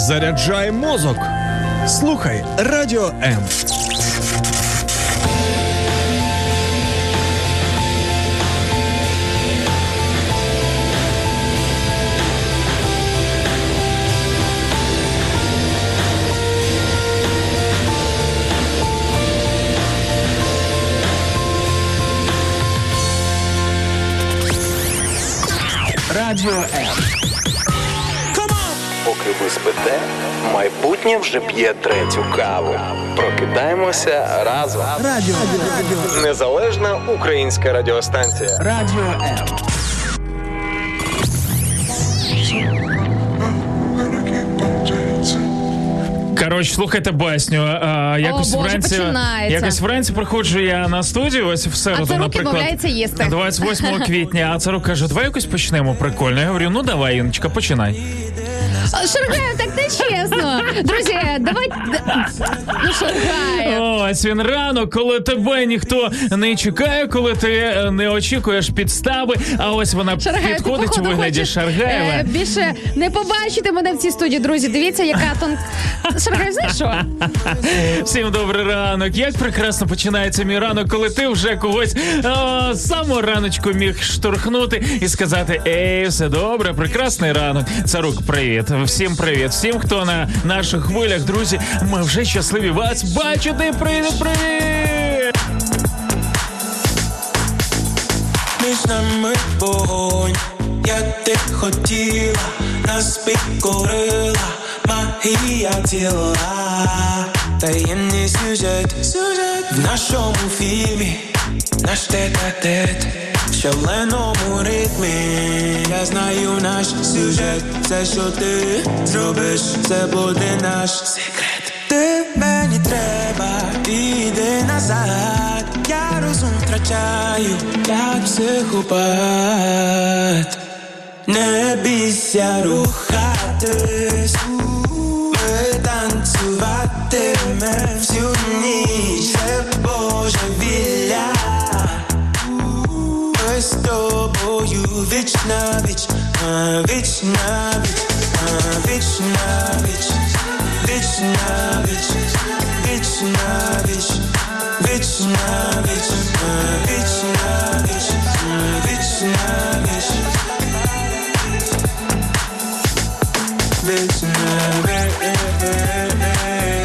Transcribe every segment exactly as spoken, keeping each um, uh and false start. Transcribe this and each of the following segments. Заряджай мозок. Слухай Радіо М. Радіо М. Поки ви спите, майбутнє вже п'є третю каву. Прокидаємося разом. Радіо Незалежна українська радіостанція. Радіо М. Коротше, слухайте басню. А, якось, О, Боже, вранці, якось вранці приходжу я на студію, ось в середу, наприклад, двадцять восьмого квітня, а Царук каже, давай якось почнемо, прикольно. Я говорю, ну давай, Іночка, починай. Шаргаєв, так нечесно. Друзі, давайте... Ну, Шаргаєв. Ось він ранок, коли тебе ніхто не чекає, коли ти не очікуєш підстави, а ось вона Шаргаєв, підходить у вигляді Шаргаєва. Е, більше не побачите мене в цій студії, друзі. Дивіться, яка тон... Шаргаєв, знаєш що? Всім добрий ранок. Як прекрасно починається мій ранок, коли ти вже когось о, саму раночку міг штурхнути і сказати, ей, все добре, прекрасний ранок. Царук, привіт. Всім привіт, всім, хто на наших хвилях, друзі, ми вже щасливі вас бачити, привіт-привіт! Між нами вогонь, як ти хотіла, нас підкорила, магія тіла, таємний сюжет, сюжет в нашому фільмі, наш тет-а-тет. В шаленому ритмі я знаю наш сюжет. Все, що ти зробиш, це буде наш секрет. Ти мені треба, піди назад. Я розум втрачаю, як психопат. Не бійся рухатись, ми танцюватиме всю ніч. Це божевілля. З тобою віч на віч, віч на віч, віч на віч, віч на віч, віч на віч, віч на віч, віч на віч, віч на віч, віч на віч.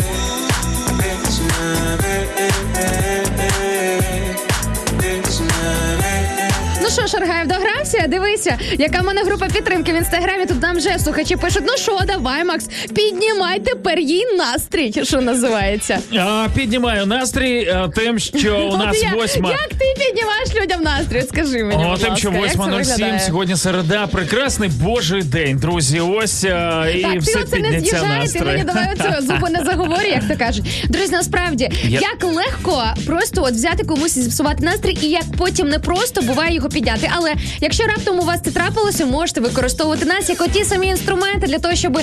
Що, Шаргаєв, догрався? Дивися, яка в мене група підтримки в Інстаграмі. Тут нам вже слухачі пишуть, ну що, давай, Макс, піднімай тепер їй настрій, що називається. А, піднімаю настрій а, тим, що у нас восьма... Як ти піднімаєш людям настрій, скажи мені, будь ласка. Тим, що восьма нуль сім, сьогодні середа, прекрасний божий день, друзі, ось а, і так, все підняття настрій. Так, ти оце не з'їжджає, ти мені давай оце зуби не заговорю, як то кажуть. Друзі, насправді, Я... як легко просто от взяти комусь і зіпсувати настрій, і як потім не просто буває його підняти. Але якщо раптом у вас це трапилося, можете використовувати нас як оті самі інструменти для того, щоб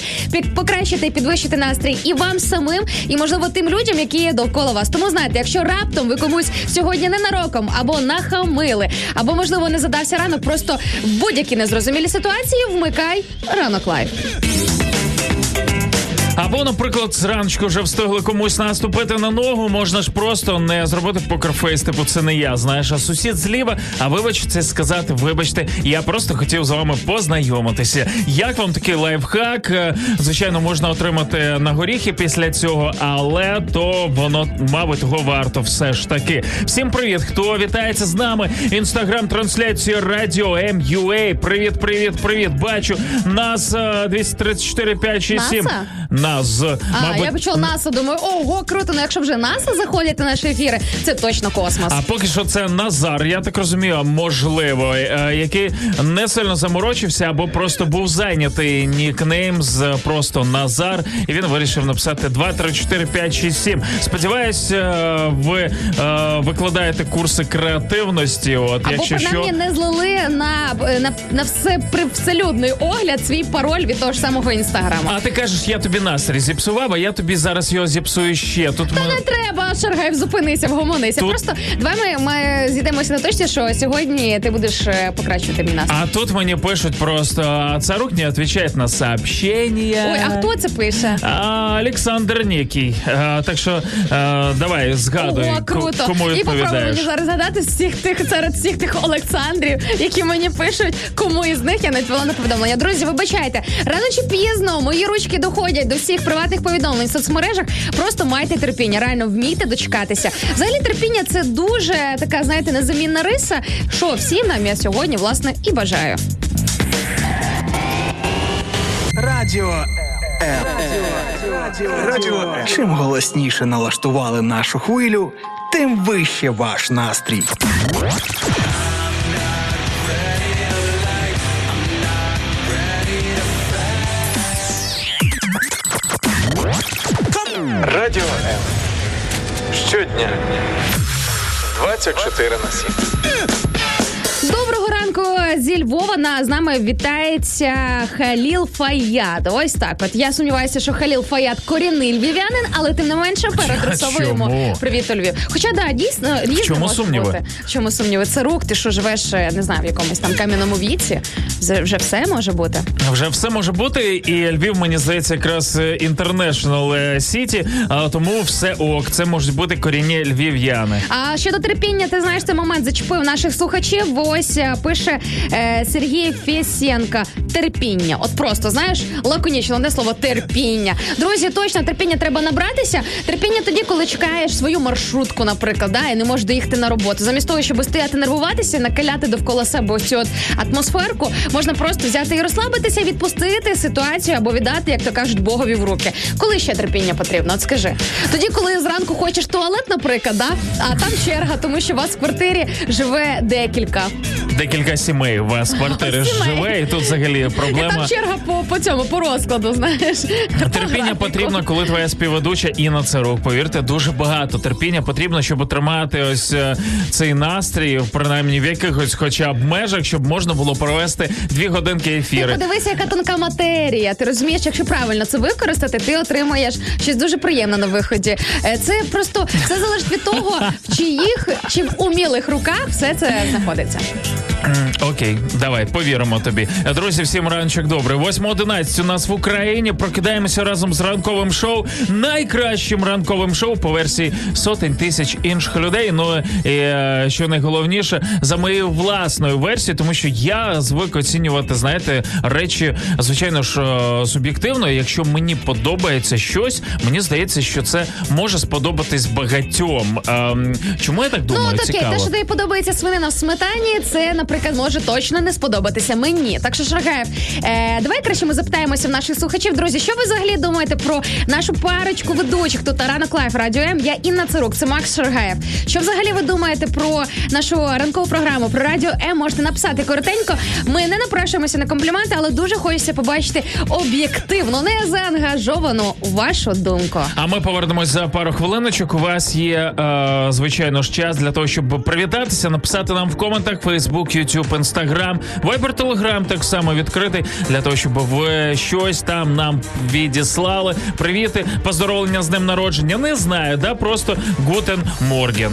покращити і підвищити настрій і вам самим, і, можливо, тим людям, які є довкола вас. Тому, знаєте, якщо раптом ви комусь сьогодні ненароком або нахамили, або, можливо, не задався ранок, просто в будь-якій незрозумілій ситуації вмикай «Ранок лайф». Або, наприклад, зранку вже встигли комусь наступити на ногу, можна ж просто не зробити покерфейс, типу це не я, знаєш, а сусід зліва, а вибач, це сказати, вибачте, я просто хотів з вами познайомитися. Як вам такий лайфхак? Звичайно, можна отримати на горіхи після цього, але то воно, мабуть, того варто все ж таки. Всім привіт, хто вітається з нами. Інстаграм-трансляція радіо ем крапка ю а. Привіт, привіт, привіт. Бачу, нас двісті тридцять чотири п'ять шість сім. Нас, а, мабуть... я почула НАСА, думаю, ого, круто, ну якщо вже НАСА заходять на наші ефіри, це точно космос. А поки що це Назар, я так розумію, можливо, який не сильно заморочився або просто був зайнятий нікнейм з просто Назар, і він вирішив написати два три чотири п'ять шість сім. Сподіваюсь, ви викладаєте курси креативності. От, або якщо принаймні що... не злили на, на, на все, при, вселюдний огляд свій пароль від того ж самого Інстаграму. А ти кажеш, я тобі на настрій зіпсував, а я тобі зараз його зіпсую ще. Тут Та ми... не треба, Шаргаєв, зупинися, вгомонися. Тут... Просто давай ми, ми зійдемося на точці, що сьогодні ти будеш покращувати мій настрій. А тут мені пишуть просто, Царук не відповідає на сообщення. Ой, а хто це пише? А, Олександр Нікій. А, так що а, давай, згадуй, Ого, круто. Кому відповідаєш. І попробуй мені зараз згадати всіх тих, серед всіх тих Олександрів, які мені пишуть, кому із них я не відповіла на повідомлення. Друзі, вибачайте, рано чи пізно мої ручки доходять до всіх приватних повідомлень в соцмережах, просто майте терпіння, реально вмійте дочекатися. Взагалі терпіння – це дуже така, знаєте, незамінна риса, що всім нам я сьогодні, власне, і бажаю. Радіо М. Радіо М. Чим голосніше налаштували нашу хвилю, тим вище ваш настрій. Радіо М. Щодня двадцять чотири на сім. Доброго ранку зі Львова. На, з нами вітається Халіл Фаят. Ось так от. Я сумніваюся, що Халіл Фаят корінний львів'янин, але тим не менше передресовуємо. Привіт, у Львів. Хоча, да, дійсно, львів'яни чому сумніви? Чому сумніви? Це рук, ти що живеш, не знаю, в якомусь там кам'яному віці. Вже все може бути? Вже все може бути, і Львів, мені здається, якраз інтернешнл сіті, тому все ок. Це можуть бути корінні львів'яни. А щодо терпіння, ти знаєш, цей момент зачепив наших слухачів. Ось пише е, Сергій Фесенко. Терпіння. От просто, знаєш, лаконічно одне слово терпіння. Друзі, точно, терпіння треба набратися. Терпіння тоді, коли чекаєш свою маршрутку, наприклад, да, і не можеш доїхати на роботу. Замість того, щоб стояти нервуватися, накаляти довкола себе ось цю от атмосферку, можна просто взяти і розслабитися, відпустити ситуацію або віддати, як то кажуть, Богові в руки. Коли ще терпіння потрібно? От скажи. Тоді, коли зранку хочеш туалет, наприклад, да, а там черга, тому що у вас в квартирі живе декілька. Декілька сімей у вас в квартирі живе, і тут взагалі проблема. І там черга по, по цьому, по розкладу, знаєш. Терпіння потрібно, коли твоя співведуча Інна Царук. Повірте, дуже багато терпіння потрібно, щоб отримати ось цей настрій, принаймні в якихось хоча б межах, щоб можна було провести дві годинки ефіри. Ти подивися, яка тонка матерія. Ти розумієш, якщо правильно це використати, ти отримаєш щось дуже приємне на виході. Це просто, все залежить від того, в чиїх, чи в умілих руках все це знаходиться. Окей, давай, повіримо тобі. Друзі, всім ранчик добрий. восьма одинадцять у нас в Україні. Прокидаємося разом з ранковим шоу. Найкращим ранковим шоу по версії сотень тисяч інших людей. Ну, і, що найголовніше, за моєю власною версією, тому що я звик оцінювати, знаєте, речі, звичайно ж, суб'єктивно. Якщо мені подобається щось, мені здається, що це може сподобатись багатьом. Чому я так думаю? Ну, таке, те, що тобі подобається свинина в сметані, це, наприклад, Наприклад, може точно не сподобатися мені. Так що, Шаргаєв, е, давай краще ми запитаємося в наших слухачів. Друзі, що ви взагалі думаєте про нашу парочку ведучих? Тут Ранок Лайф, Радіо М, я Інна Царук, це Макс Шаргаєв. Що взагалі ви думаєте про нашу ранкову програму, про Радіо М? Можете написати коротенько. Ми не напрашуємося на компліменти, але дуже хочеться побачити об'єктивно, не заангажовану вашу думку. А ми повернемось за пару хвилиночок. У вас є, е, звичайно ж, час для того, щоб привітатися, написати нам в коментах, Facebook, YouTube, Instagram, Viber, Telegram так само відкритий для того, щоб ви щось там нам відіслали. Привіти, поздоровлення з днем народження. Не знаю, да? Просто Guten Morgen.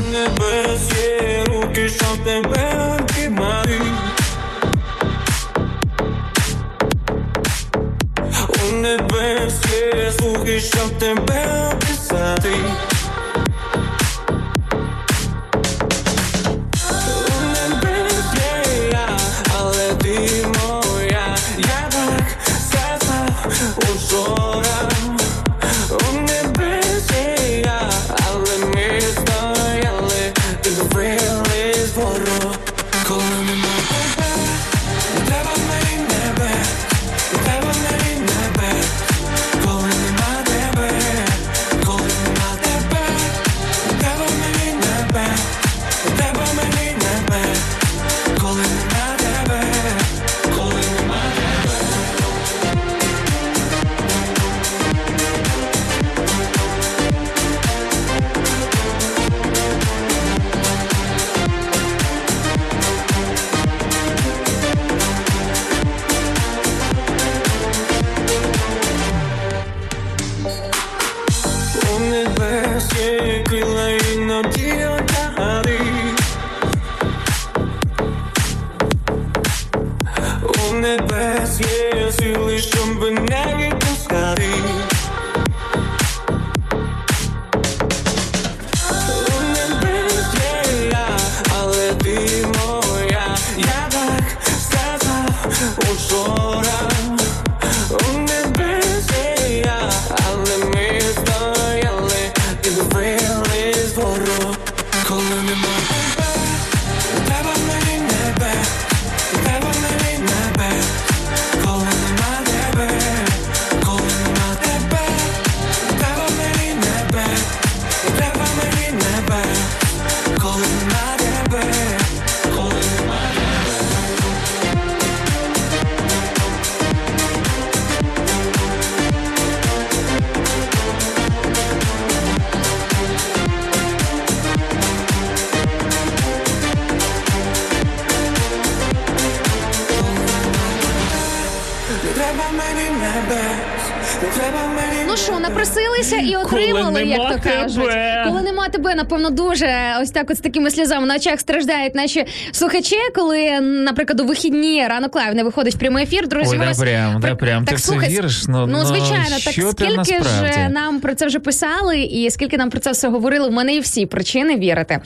небес є сили, щоб мене відпускати. Ну що, напросилися і отримали, як то кажуть. Тебе. Коли нема тебе, напевно, дуже ось так от з такими сльозами на очах страждають наші слухачі, коли, наприклад, у вихідні Ранок Лайв не виходить в прямий ефір, друзі. Ой, да, вас... прям, да, прям. Так, ти слухай, це віриш? Ну, ну звичайно, так скільки ж нам про це вже писали і скільки нам про це все говорили, в мене і всі причини вірити.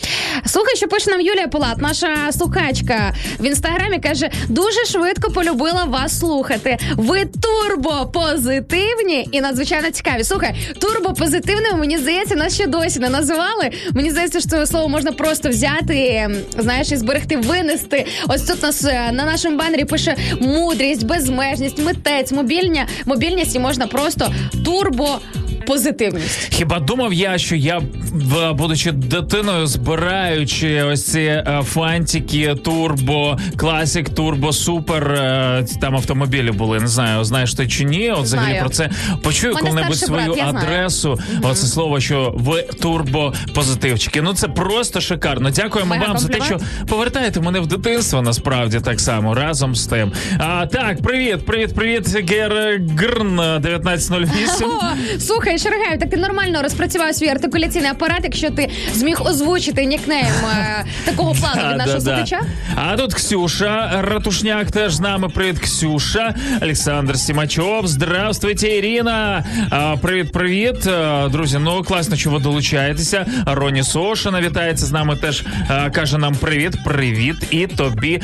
Слухай, що пише нам Юлія Полат, наша слухачка в Інстаграмі, каже, дуже швидко полюбила вас слухати. Ви турбопозитивні і надзвичайно цікаві. Слухай, турбопозитивними, мені здається, нас ще досі не називали. Мені здається, що це слово можна просто взяти, знаєш, і зберегти, винести. Ось тут нас на нашому банері пише мудрість, безмежність, митець, мобільня, мобільність, і можна просто турбо позитивність. Хіба думав я, що я, будучи дитиною, збираючи ось ці фантики, турбо, класик, турбо, супер, там автомобілі були, не знаю, знаєш ти чи ні, от взагалі про це почую коли-небудь свою брат, адресу, mm-hmm. оце слово, що ви турбо-позитивчики. Ну це просто шикарно. Дякуємо Мега вам комплімент. За те, що повертаєте мене в дитинство, насправді, так само, разом з тим. А, так, привіт, привіт, привіт, Гергрн, дев'ятнадцять нуль вісім. О, слухай, Шаргаєв, так ти нормально розпрацював свій артикуляційний апарат, якщо ти зміг озвучити нікнейм е- такого плану да, від нашого да, слухача. Да. А тут Ксюша Ратушняк теж з нами. Привіт, Ксюша. Олександр Сімачов. Здравствуйте, Ірина. А, привіт-привіт. А, друзі, ну класно, що ви долучаєтеся. Роні Сошина вітається з нами теж. А, каже нам привіт-привіт і тобі.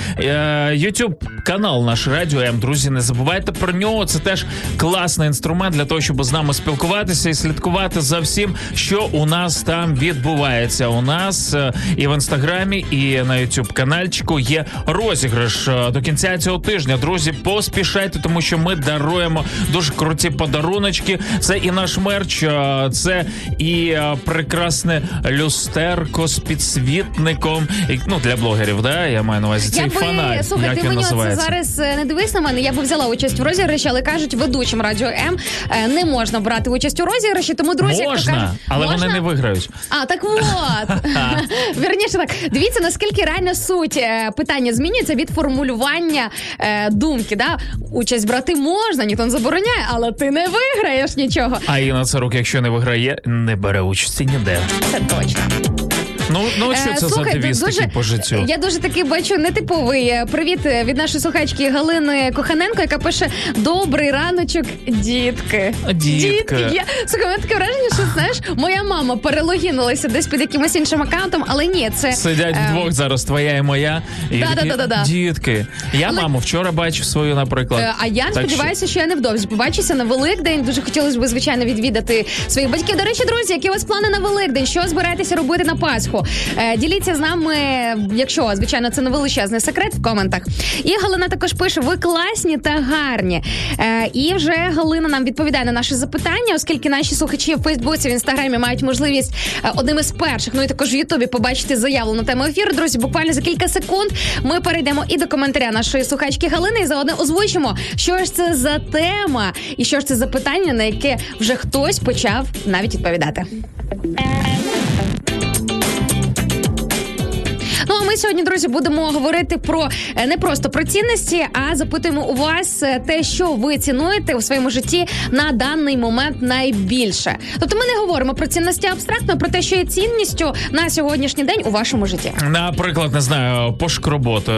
Ютуб-канал наш Радіо М. Друзі, не забувайте про нього. Це теж класний інструмент для того, щоб з нами спілкуватися і слідкувати за всім, що у нас там відбувається. У нас і в Інстаграмі, і на Ютуб-канальчику є розіграш до кінця цього тижня. Друзі, поспішайте, тому що ми даруємо дуже круті подаруночки. Це і наш мерч, це і прекрасне люстерко з підсвітником. Ну, для блогерів, да? Я маю на увазі цей фонарь. Слухай, ти мені оце зараз не дивись на мене. Я би взяла участь в розіграші, але кажуть, ведучим Радіо М не можна брати участь у розіграші, тому, друзі, можна, як то кажуть... Але можна, але вони не виграють. А, так от. Вірніше так. Дивіться, наскільки реально суть питання змінюється від формулювання е, думки, да? Участь брати можна, ніхто не забороняє, але ти не виграєш нічого. А Інна Царук, якщо не виграє, не бере участі ніде. Це точно. Ну, ну що це слухай, за девіз такий по життю? Я дуже такий бачу нетиповий. Привіт від нашої слухачки Галини Коханенко, яка пише «Добрий раночок, дітки». Дітки. дітки. Я, слухай, у мене таке враження, що, знаєш, моя мама перелогінулася десь під якимось іншим аккаунтом, але ні, це... Сидять ем... вдвох зараз, твоя і моя, і да, такі, да, да, да, дітки. Я але... маму вчора бачив свою, наприклад. Е, а я так сподіваюся, що... що я невдовзі побачуся на Великдень. Дуже хотілось би, звичайно, відвідати своїх батьків. До речі, друзі, які у вас плани на Великдень? Що збираєтеся робити на Пасху? Діліться з нами, якщо, звичайно, це не величезний секрет, в коментах. І Галина також пише, ви класні та гарні. І вже Галина нам відповідає на наші запитання, оскільки наші слухачі в Фейсбуці, в Інстаграмі мають можливість одним із перших, ну і також в Ютубі побачити заяву на тему ефіру. Друзі, буквально за кілька секунд ми перейдемо і до коментаря нашої слухачки Галини, і заодно озвучимо, що ж це за тема, і що ж це за питання, на яке вже хтось почав навіть відповідати. ми сьогодні, друзі, будемо говорити про не просто про цінності, а запитуємо у вас те, що ви цінуєте у своєму житті на даний момент найбільше. Тобто ми не говоримо про цінності абстрактно, а про те, що є цінністю на сьогоднішній день у вашому житті. Наприклад, не знаю, пошук роботи,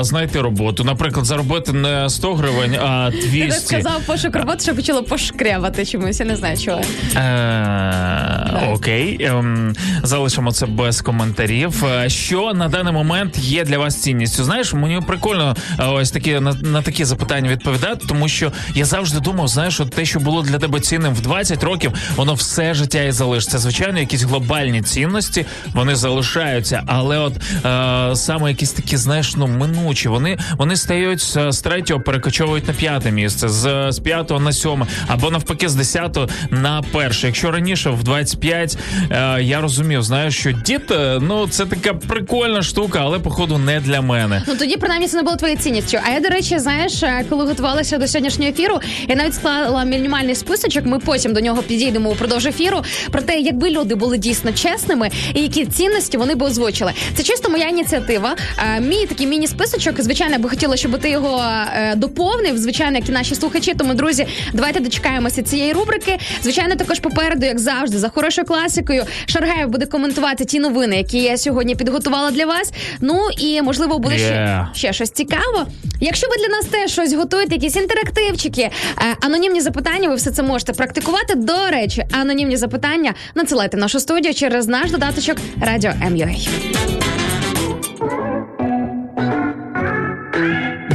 знайти роботу, наприклад, заробити не сто гривень, а двісті. Ти сказав пошук роботи, що почало пошкрябати чомусь, я не знаю чого. Окей, залишимо це без коментарів. Що на даний момент є для вас цінністю? Знаєш, мені прикольно ось такі на, на такі запитання відповідати, тому що я завжди думав, знаєш, от те, що було для тебе цінним в двадцять років, воно все життя і залишиться. Звичайно, якісь глобальні цінності, вони залишаються, але от е, саме якісь такі, знаєш, ну, минучі, вони, вони стають з третього, перекочовують на п'яте місце, з, з п'ятого на сьоме, або навпаки, з десятого на перше. Якщо раніше, в двадцять п'ять, е, я розумів, знаєш, що дід, ну, це така прикольна штука, але, походу, не для мене. Ну, тоді, принаймні, це не було твоєю цінністю. А я, до речі, знаєш, коли готувалася до сьогоднішнього ефіру, я навіть склала мінімальний списочок, ми потім до нього підійдемо упродовж ефіру, про те, якби люди були дійсно чесними і які цінності вони би озвучили. Це чисто моя ініціатива. Мій такий міні-списочок, звичайно, я би хотіла, щоб ти його доповнив, звичайно, як і наші слухачі. Тому, друзі, давайте дочекаємося цієї рубрики. Звичайно, також попереду, як завжди, за хорошою класикою, Шаргаєв буде коментувати ті новини, які я сьогодні підготувала для вас. Ну і, можливо, буде yeah. ще, ще щось цікаво. Якщо ви для нас теж щось готуєте, якісь інтерактивчики, анонімні запитання, ви все це можете практикувати. До речі, анонімні запитання надсилайте в нашу студію через наш додаточок радіо ем крапка ю а.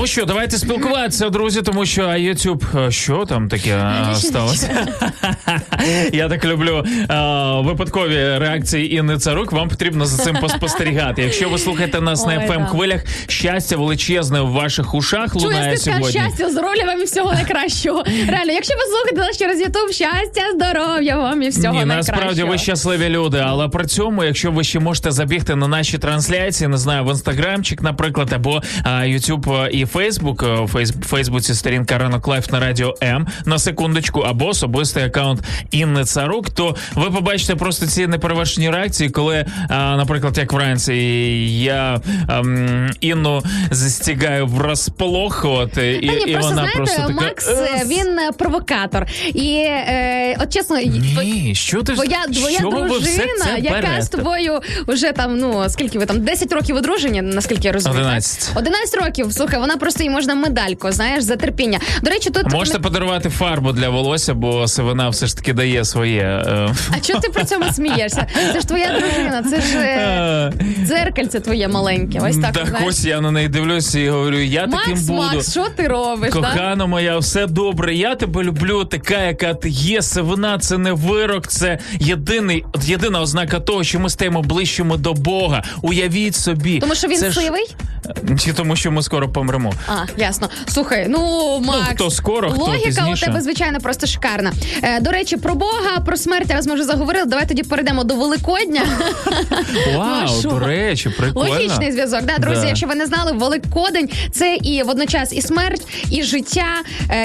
Ну що, давайте спілкуватися, друзі, тому що YouTube, що там таке сталося? Я так люблю а, випадкові реакції Інни Царук, вам потрібно за цим поспостерігати. Якщо ви слухаєте нас Ой, на еф ем-хвилях, щастя величезне в ваших ушах Чу, лунає сьогодні. Щастя, здоров'я вам і всього найкращого. Реально, якщо ви слухаєте нас через YouTube, щастя, здоров'я вам і всього Ні, найкращого. Насправді ви щасливі люди, але при цьому, якщо ви ще можете забігти на наші трансляції, не знаю, в Інстаграмчик, наприклад, або а, YouTube і Фейсбук, в Фейсбуці сторінка Ранок Лайф на Радіо М, на секундочку, або особистий аккаунт Інни Царук, то ви побачите просто ці неперевершені реакції, коли, а, наприклад, як вранці, я а, Інну застігаю врасполох, от, і, і, ні, і просто, вона знаєте, просто така... Макс, він провокатор. І, е, от чесно, ні, що ти, твоя, твоя що дружина, яка з тобою вже там, ну, скільки ви там, десять років одружені, наскільки я розумію. одинадцять. одинадцять років, слухай, вона просто їй можна медальку, знаєш, за терпіння. До речі, тут... Можете не... подарувати фарбу для волосся, бо сивина все ж таки дає своє. А чого ти при цьому смієшся? Це ж твоя дружина, це ж дзеркальце твоє маленьке. Ось так, так ось я на неї дивлюся і говорю, я Макс, таким буду. Макс, що ти робиш? Кохана моя, все добре, я тебе люблю, така, яка ти є. Сивина, це не вирок, це єдиний, єдина ознака того, що ми стаємо ближчими до Бога. Уявіть собі. Тому що він це сивий? Ж... Чи тому, що ми скоро помремо. А, ясно. Слухай, ну, Макс, ну, хто скоро, хто логіка пізніше. У тебе, звичайно, просто шикарна. Е, до речі, про Бога, про смерть, раз ми вже заговорили, давай тоді перейдемо до Великодня. Вау, до речі, прикольно. Логічний зв'язок, да, друзі, да. Якщо ви не знали, Великодень – це і водночас і смерть, і життя,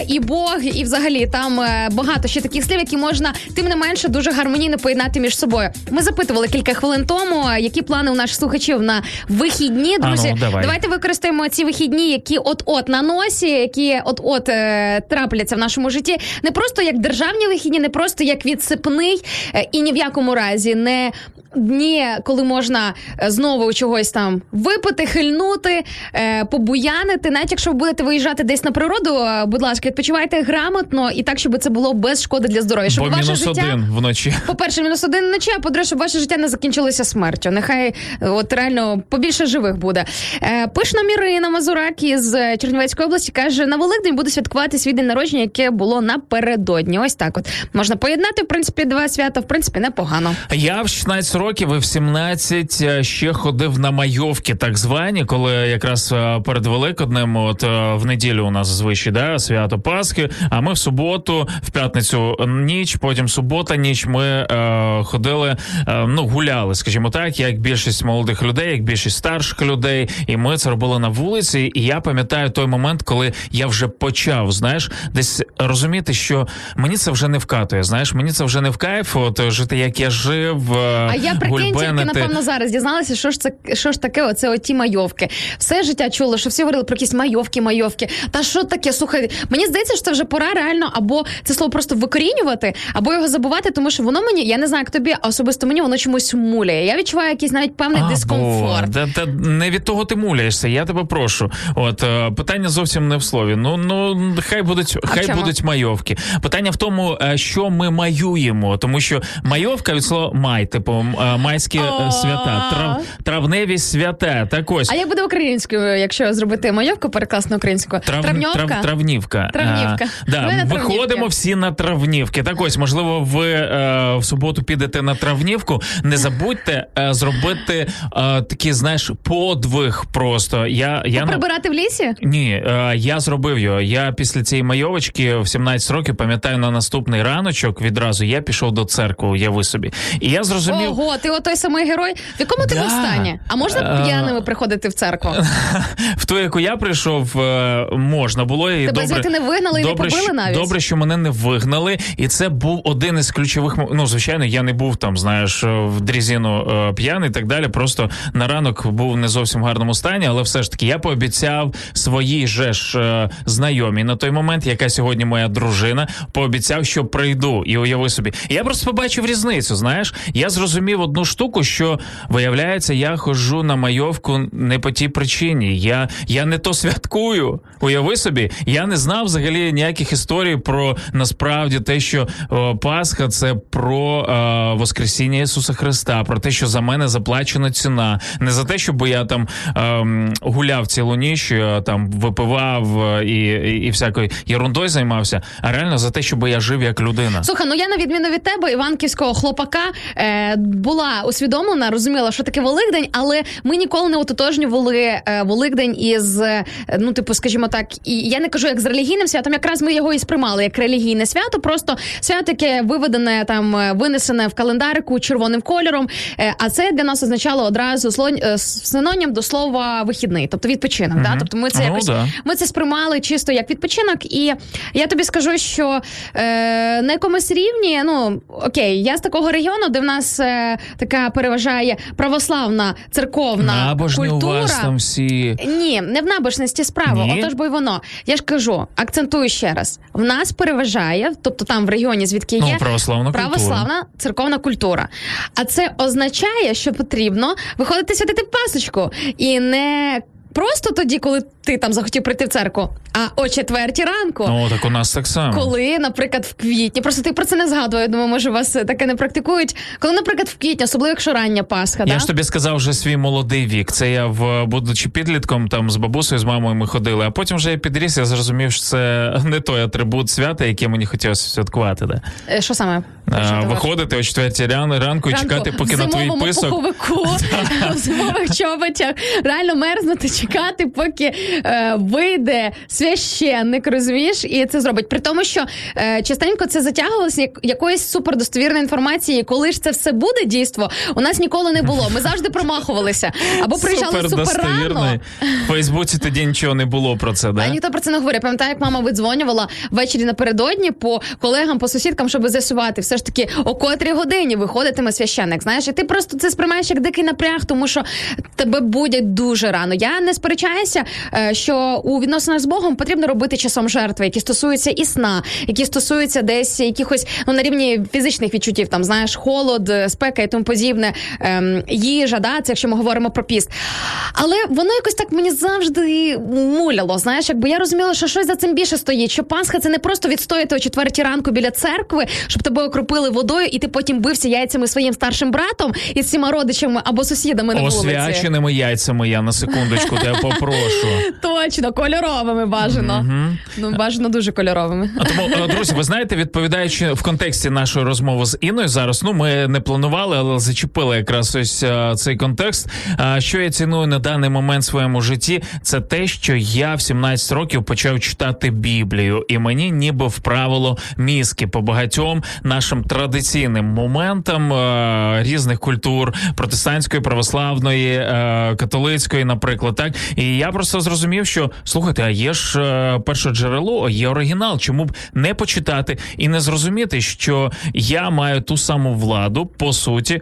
і Бог, і взагалі там багато ще таких слів, які можна, тим не менше, дуже гармонійно поєднати між собою. Ми запитували кілька хвилин тому, які плани у наших слухачів на вихідні, друзі. А ну, давай. Давайте використаємо ці вихідні, які от-от на носі, які от-от е, трапляться в нашому житті. Не просто як державні вихідні, не просто як відсипний, е, і ні в якому разі не дні, коли можна е, знову чогось там випити, хильнути, е, побуянити. Навіть якщо ви будете виїжджати десь на природу, е, будь ласка, відпочивайте грамотно і так, щоб це було без шкоди для здоров'я. Щоб бо мінус життя, один вночі. По-перше, мінус один вночі, а по-друге, щоб ваше життя не закінчилося смертю. Нехай от реально побільше живих буде. Е, пишна Ірина Мазурак із Чернівецької області каже, на Великдень буду святкувати свій день народження, яке було напередодні. Ось так от. Можна поєднати, в принципі, два свята, в принципі, непогано. Я в шістнадцять років і в сімнадцять ще ходив на майовки так звані, коли якраз перед Великоднем, от в неділю у нас звичай, да, свято Пасхи, а ми в суботу, в п'ятницю ніч, потім субота-ніч ми е, ходили, е, ну, гуляли, скажімо так, як більшість молодих людей, як більшість старших людей, і ми це робили на вулиці, і я пам'ятаю той момент, коли я вже почав, знаєш, десь розуміти, що мені це вже не вкатує, знаєш, мені це вже не в кайф, от жити, як я жив, гульбенити. А я, прикинь, тільки, напевно, зараз дізналася, що ж це, що ж таке оце оті майовки. Все життя чула, що всі говорили про якісь майовки, майовки. Та що таке, слухай, мені здається, що це вже пора реально або це слово просто викорінювати, або його забувати, тому що воно мені, я не знаю, як тобі, а особисто мені воно чомусь муляє. Я відчуваю якийсь навіть певний а, дискомфорт. Бо, та, та, не від того ти муляєшся, я тебе прошу. От, питання зовсім не в слові. Ну, ну хай будуть, хай будуть майовки. Питання в тому, що ми маюємо, тому що майовка від слова май, типу майські О-о-о. свята, трав, травневі свята, так ось. А як буде українською, якщо зробити майовку перекласну українською? Трав, травнівка? Трав, травнівка. Травнівка. А, да, виходимо всі на травнівки. Так ось, можливо, ви а, в суботу підете на травнівку, не забудьте а, зробити а, такий, знаєш, подвиг просто. Я, я, прибирати в лісі? Ні, а, я зробив його. Я після цієї майовочки в сімнадцять років, пам'ятаю, на наступний раночок відразу я пішов до церкви, уяви собі. І я зрозумів... Ого, ти отой самий герой. В якому ти да. в останнє? А можна п'яними приходити в церкву? В ту, яку я прийшов, можна було. І тебе добре, звідти не вигнали і добре, не побили навіть? Добре, що мене не вигнали. І це був один із ключових... Ну, звичайно, я не був там, знаєш, в дрізину п'яний і так далі. Просто на ранок був не зовсім гарному стані, але все ж таки я пообіцяв своїй же ж знайомій на той момент, яка сьогодні моя дружина, пообіцяв, що прийду. І уяви собі. Я просто побачив різницю, знаєш. Я зрозумів одну штуку, що, виявляється, я ходжу на майовку не по тій причині. Я, я не то святкую. Уяви собі, я не знав взагалі ніяких історій про, насправді, те, що о, Пасха – це про о, Воскресіння Ісуса Христа, про те, що за мене заплачена ціна. Не за те, щоб я там о, гуляв цілу ніч, я, там випивав і, і, і всякою ерундою займався, а реально за те, щоб я жив як людина. Слухай, ну я, на відміну від тебе, іванківського хлопака, е, була усвідомлена, розуміла, що таке Великдень, але ми ніколи не ототожнювали е, Великдень із, е, ну, типу, скажімо так, і я не кажу як з релігійним святом, якраз ми його і сприймали як релігійне свято, просто свято, яке виведене, там, винесене в календарику червоним кольором, е, а це для нас означало одразу слон, е, синонім до слова «вихідний», тобто відпочинок, mm-hmm. да? Тобто ми це, ну, якось, да. ми це сприймали чисто як відпочинок, і я тобі скажу, що е, на якомусь рівні, ну, окей, я з такого регіону, де в нас е, така переважає православна церковна набожні культура. Набожні у вас там всі. Ні, не в набожності справа, Ні? отож бо й воно. Я ж кажу, акцентую ще раз, в нас переважає, тобто там в регіоні, звідки ну, є, православна, православна церковна культура. А це означає, що потрібно виходити святити пасочку і не... Просто тоді, коли ти там захотів прийти в церкву, а о четвертій ранку. Ну, так у нас так само. Коли, наприклад, в квітні, просто ти про це не згадував, думаю, може вас таке не практикують. Коли, наприклад, в квітні, особливо якщо рання Пасха, я да? ж тобі сказав вже свій молодий вік. Це я, в будучи підлітком, там з бабусею, з мамою ми ходили, а потім вже я підріс, я зрозумів, що це не той атрибут свята, який мені хотілося святкувати. Да? Е, що саме? А, виходити о четвертій ран, ранку і чекати, поки на твій писок. В зимовому пуховику, в зимових чоботях, реально мерзнути, чекати, поки е, вийде священник, розумієш, і це зробить. При тому, що е, частенько це затягувалося як, якоїсь супердостовірної інформації, коли ж це все буде дійство, у нас ніколи не було. Ми завжди промахувалися. Або приїжджали супер рано. В Фейсбуці тоді нічого не було про це, да? А ніхто про це не говорив. Пам'ятаю, як мама видзвонювала ввечері напередодні по колегам, по сусідкам, щоб з'ясувати. Все ж таки, о котрій годині виходитиме священник, знаєш? І ти просто це сприймаєш як дикий напряг, тому що тебе будять дуже рано. Я не сперечаюся, що у відносинах з Богом потрібно робити часом жертви, які стосуються і сна, які стосуються десь якихось, ну, на рівні фізичних відчуттів, там, знаєш, холод, спека і тому подібне, ем, їжа, да, це якщо ми говоримо про піст. Але воно якось так мені завжди муляло, знаєш, якби я розуміла, що щось за цим більше стоїть, що Пасха це не просто відстояти о четвертій ранку біля церкви, щоб тебе округ кропили водою, і ти потім бився яйцями своїм старшим братом і всіма родичами або сусідами на вулиці. Освяченими яйцями, я на секундочку тебе попрошу. Точно, кольоровими бажано. Ну, бажано дуже кольоровими. Тому, друзі, ви знаєте, відповідаючи в контексті нашої розмови з Інною зараз, ну, ми не планували, але зачепили якраз ось цей контекст. Що я ціную на даний момент в своєму житті, це те, що я в сімнадцять років почав читати Біблію. І мені ніби вправило мізки по багатьом нашим традиційним моментам різних культур, протестантської, православної, католицької, наприклад. Так? І я просто зрозумів, що, слухайте, а є ж перше джерело, є оригінал, чому б не почитати і не зрозуміти, що я маю ту саму владу, по суті,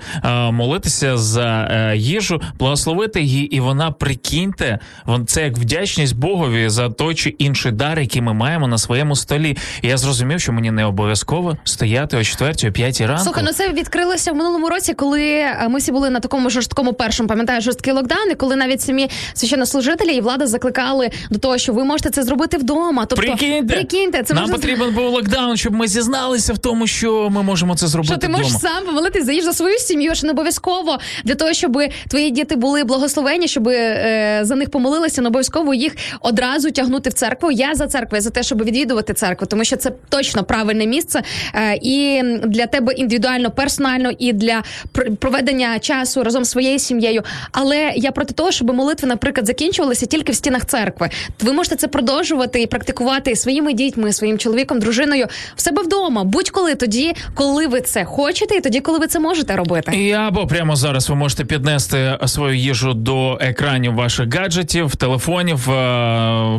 молитися за їжу, благословити її, і вона, прикиньте, це як вдячність Богові за той чи інший дар, який ми маємо на своєму столі. І я зрозумів, що мені не обов'язково стояти о четвертій, о п'ятій ранку. Слухай, ну це відкрилося в минулому році, коли ми всі були на такому жорсткому першому, пам'ятаю, жорсткий локдаун, і коли навіть самі священнослужителі і влада закликали до того, що ви можете це зробити вдома. Тобто, прикиньте, прикиньте це нам можна... потрібен був локдаун, щоб ми зізналися в тому, що ми можемо це зробити вдома. Що ти вдома. Можеш сам помолитись за їжу, за свою сім'ю, що не обов'язково для того, щоб твої діти були благословені, щоб е, за них помолилися, не обов'язково їх одразу тягнути в церкву. Я за церкву, я за те, щоб відвідувати церкву, тому що це точно правильне місце е, і для тебе індивідуально, персонально, і для пр- проведення часу разом з своєю сім'єю. Але я проти того, щоб молитви, наприклад, закінчувалися тільки в стінах церкви. Ви можете це продовжувати і практикувати своїми дітьми, своїм чоловіком, дружиною в себе вдома, будь-коли тоді, коли ви це хочете, і тоді, коли ви це можете робити. І або прямо зараз ви можете піднести свою їжу до екранів ваших гаджетів, телефонів,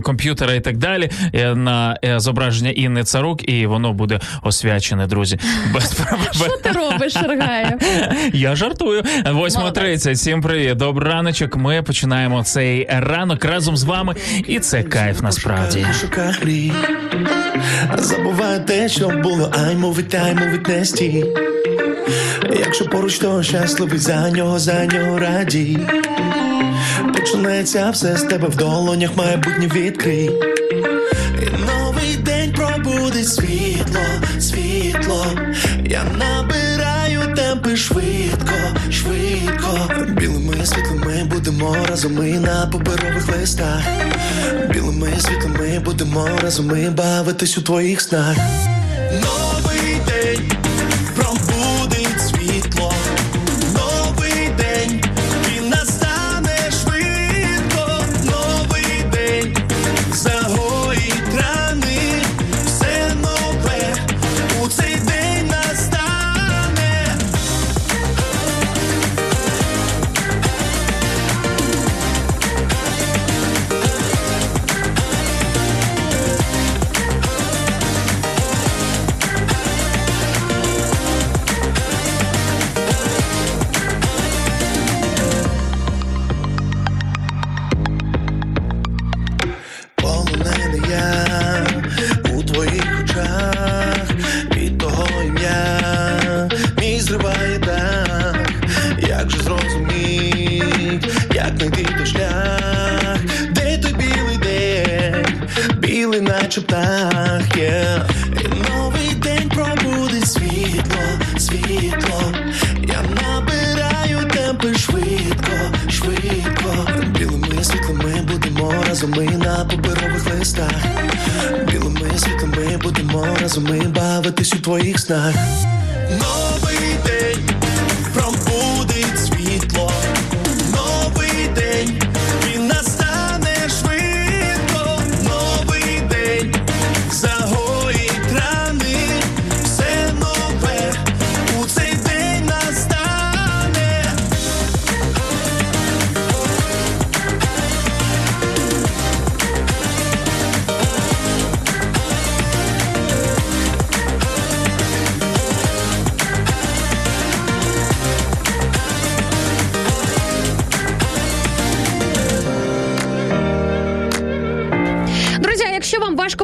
комп'ютера і так далі на зображення Інни Царук, і воно буде освячене, друзі. Що ти робиш, Шаргаєв? Я жартую. восьма тридцять, всім привіт, добраночок. Ми починаємо цей ранок разом з вами, і це кайф насправді. Забуває те, що було, ай мовить, тай мовить не стій. Якщо поруч, то щасливий, за нього, за нього радій. Починається все з тебе в долонях, майбутнє відкрий. І новий день пробудить світло, світло. Я набираю темпи швидко, швидко. Білими світлими будемо разом ми на паперових листах. Білими світлими будемо разом ми бавитись у твоїх снах. Новий день пробудить світло. Новий день, він настане швидко. Новий день загоїть рани. Все нове у цей день настане.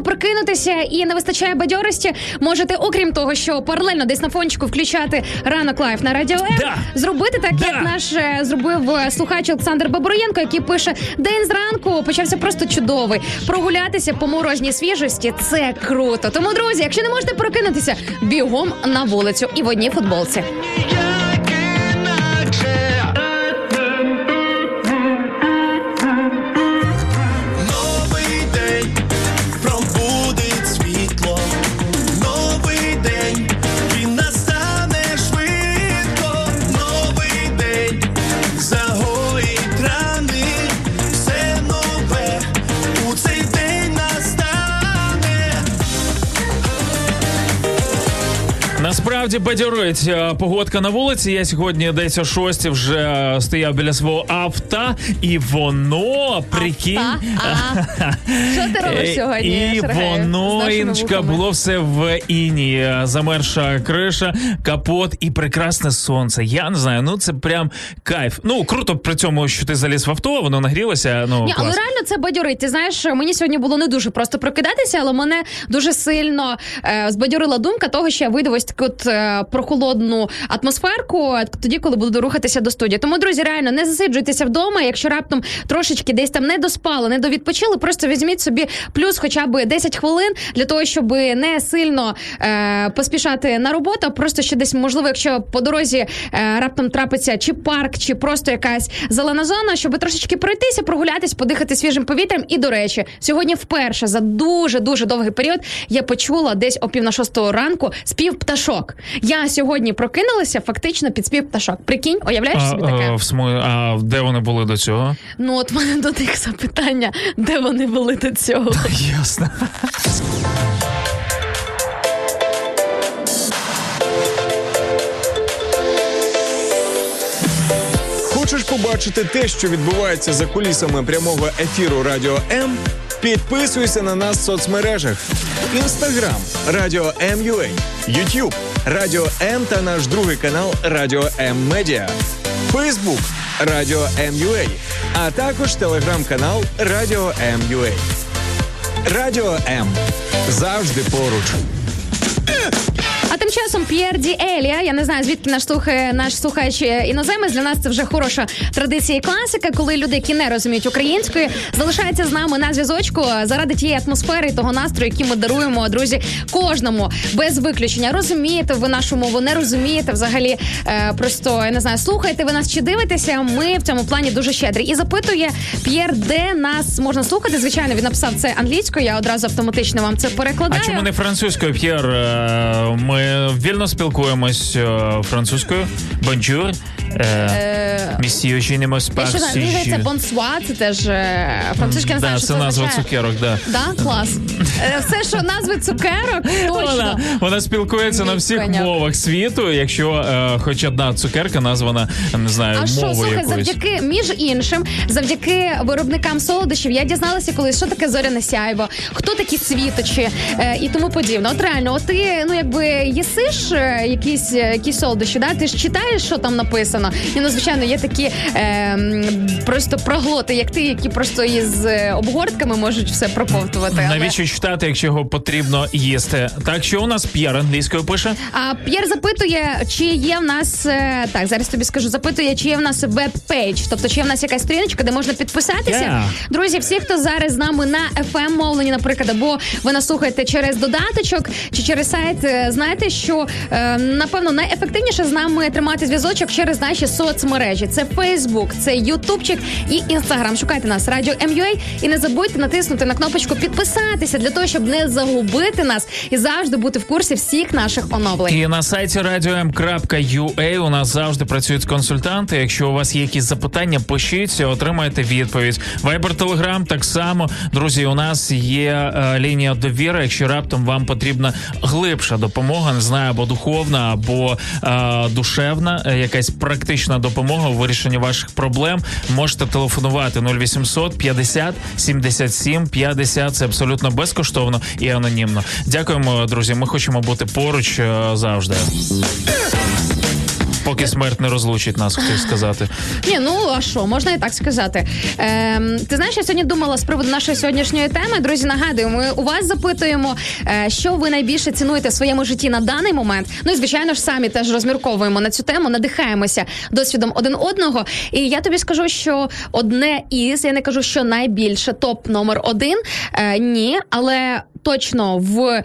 прокинутися і не вистачає бадьорості, можете, окрім того, що паралельно десь на фончику включати «Ранок Лайф» на Радіо М, да. зробити так, да. як наш зробив слухач Олександр Бабуруєнко, який пише: «День зранку почався просто чудовий. Прогулятися по морожній свіжості – це круто». Тому, друзі, якщо не можете прокинутися, бігом на вулицю і в одній футболці. Насправді бадьорить погодка на вулиці. Я сьогодні десь о шостій вже стояв біля свого авто, і воно, прикинь... Що ти робиш сьогодні, І Шаргаєв? Воно, Інночка, було все в іні. Замерша криша, капот і прекрасне сонце. Я не знаю, ну це прям кайф. Ну, круто при цьому, що ти заліз в авто, воно нагрілося, ну клас. Ні, але реально це бадьорить. Ти знаєш, мені сьогодні було не дуже просто прокидатися, але мене дуже сильно е, збадьорила думка того, що я вийду ось таку прохолодну атмосферку тоді, коли буду рухатися до студії. Тому, друзі, реально, не засиджуйтеся вдома, якщо раптом трошечки десь там не доспали, не довідпочили, просто візьміть собі плюс хоча б десять хвилин для того, щоб не сильно е, поспішати на роботу, просто ще десь, можливо, якщо по дорозі е, раптом трапиться чи парк, чи просто якась зелена зона, щоб трошечки пройтися, прогулятись, подихати свіжим повітрям. І, до речі, сьогодні вперше за дуже-дуже довгий період я почула десь о пів на шостого ранку спів пташок. Я сьогодні прокинулася фактично під спів пташок. Прикинь, уявляєш собі таке? А, в сму... а де вони були до цього? Ну, от в мене до них запитання, де вони були до цього. Ясно. Хочеш побачити те, що відбувається за кулісами прямого ефіру Радіо М? Підписуйся на нас в соцмережах. Інстаграм – радіо ем крапка ю а, Ютуб – Радіо М та наш другий канал Радіо М Медіа, Фейсбук – Радіо М.ЮА, а також телеграм-канал Радіо М.ЮА. Радіо М. Завжди поруч. А тим часом П'єр де Елія, я не знаю, звідки наш, слухає, наш слухач іноземець, для нас це вже хороша традиція і класика, коли люди, які не розуміють української, залишаються з нами на зв'язочку заради тієї атмосфери і того настрою, який ми даруємо, друзі, кожному, без виключення. Розумієте ви нашу мову, не розумієте взагалі, просто, я не знаю, слухаєте ви нас чи дивитеся, ми в цьому плані дуже щедрі. І запитує П'єр, де нас можна слухати, звичайно, він написав це англійською, я одразу автоматично вам це перекладаю. А чому не французькою, П'єр? Ми вільно спілкуємось французькою. Бонжур. Місію жі не мось пак. Це бонсуа, це теж французьке, не знаю, що це назва цукерок, да. Да, клас. Все, що назви цукерок, точно. Вона спілкується на всіх мовах світу, якщо хоч одна цукерка названа, не знаю, мовою якоюсь. А що, слухай, завдяки, між іншим, завдяки виробникам солодощів, я дізналася колись, що таке зоряне сяйво, хто такі світочі і тому подібне. От реально, от ти, ну якби, їсиш якісь, якісь солодощі, да? Ти ж читаєш, що там написано. І, ну, звичайно, є такі е, просто проглоти, як ти, які просто із обгортками можуть все проповтувати. Але... Навіщо читати, якщо його потрібно їсти? Так, що у нас П'єр англійською пише? А П'єр запитує, чи є в нас, так, зараз тобі скажу, запитує, чи є в нас веб-пейдж, тобто, чи є в нас якась сторіночка, де можна підписатися. Yeah. Друзі, всі, хто зараз з нами на еф ем-мовленні, наприклад, або ви нас слухаєте через додаточок, чи через сайт, знаєте, що, е, напевно, найефективніше з нами тримати зв'язочок через наші соцмережі. Це Фейсбук, це Ютубчик і Інстаграм. Шукайте нас, Радіо М.ЮА, і не забудьте натиснути на кнопочку «Підписатися» для того, щоб не загубити нас і завжди бути в курсі всіх наших оновлень. І на сайті радіо ем крапка ю а у нас завжди працюють консультанти. Якщо у вас є якісь запитання, пишіть, отримаєте відповідь. Вайбер, Телеграм так само. Друзі, у нас є е, лінія довіри, якщо раптом вам потрібна глибша допомога. Не знаю, або духовна, або е, душевна, якась практична допомога у вирішенні ваших проблем. Можете телефонувати нуль вісімсот п'ятдесят сімдесят сім п'ятдесят. Це абсолютно безкоштовно і анонімно. Дякуємо, друзі. Ми хочемо бути поруч е, завжди. Поки смерть не розлучить нас, хотів сказати. Ні, ну, а що, можна і так сказати. Ем, ти знаєш, я сьогодні думала з приводу нашої сьогоднішньої теми. Друзі, нагадую, ми у вас запитуємо, що ви найбільше цінуєте в своєму житті на даний момент. Ну і, звичайно ж, самі теж розмірковуємо на цю тему, надихаємося досвідом один одного. І я тобі скажу, що одне із, я не кажу, що найбільше, топ номер один, е, ні, але... Точно в,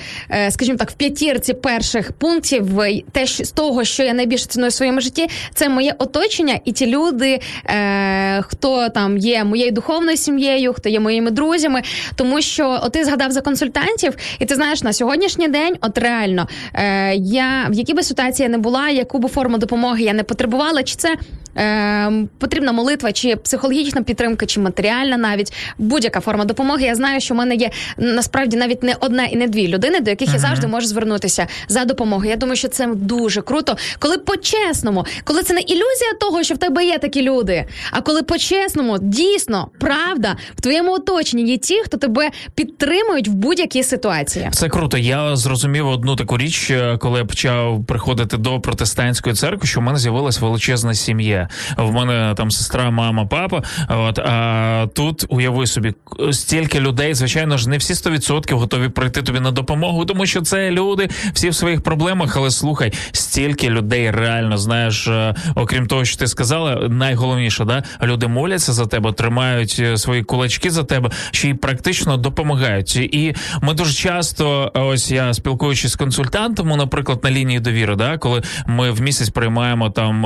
скажімо так, в п'ятірці перших пунктів те, з того, що я найбільше ціную в своєму житті, це моє оточення і ті люди, е, хто там є моєю духовною сім'єю, хто є моїми друзями. Тому що от ти згадав за консультантів, і ти знаєш, на сьогоднішній день, от реально, е, я в якій би ситуації я не була, яку би форму допомоги я не потребувала, чи це е, потрібна молитва, чи психологічна підтримка, чи матеріальна навіть, будь-яка форма допомоги. Я знаю, що в мене є насправді навіть не одна і не дві людини, до яких uh-huh. я завжди можу звернутися за допомогою. Я думаю, що це дуже круто, коли по-чесному, коли це не ілюзія того, що в тебе є такі люди, а коли по-чесному, дійсно, правда, в твоєму оточенні є ті, хто тебе підтримують в будь-якій ситуації. Це круто. Я зрозумів одну таку річ, коли я почав приходити до протестантської церкви, що в мене з'явилась величезна сім'я. В мене там сестра, мама, папа. От, а тут, уяви собі, стільки людей, звичайно ж, не всі сто відсотків готові тобі прийти тобі на допомогу, тому що це люди всі в своїх проблемах, але слухай, стільки людей реально, знаєш, окрім того, що ти сказала, найголовніше, да, люди моляться за тебе, тримають свої кулачки за тебе, ще й практично допомагають. І ми дуже часто, ось я спілкуючись з консультантом, наприклад, на лінії довіри, да, коли ми в місяць приймаємо там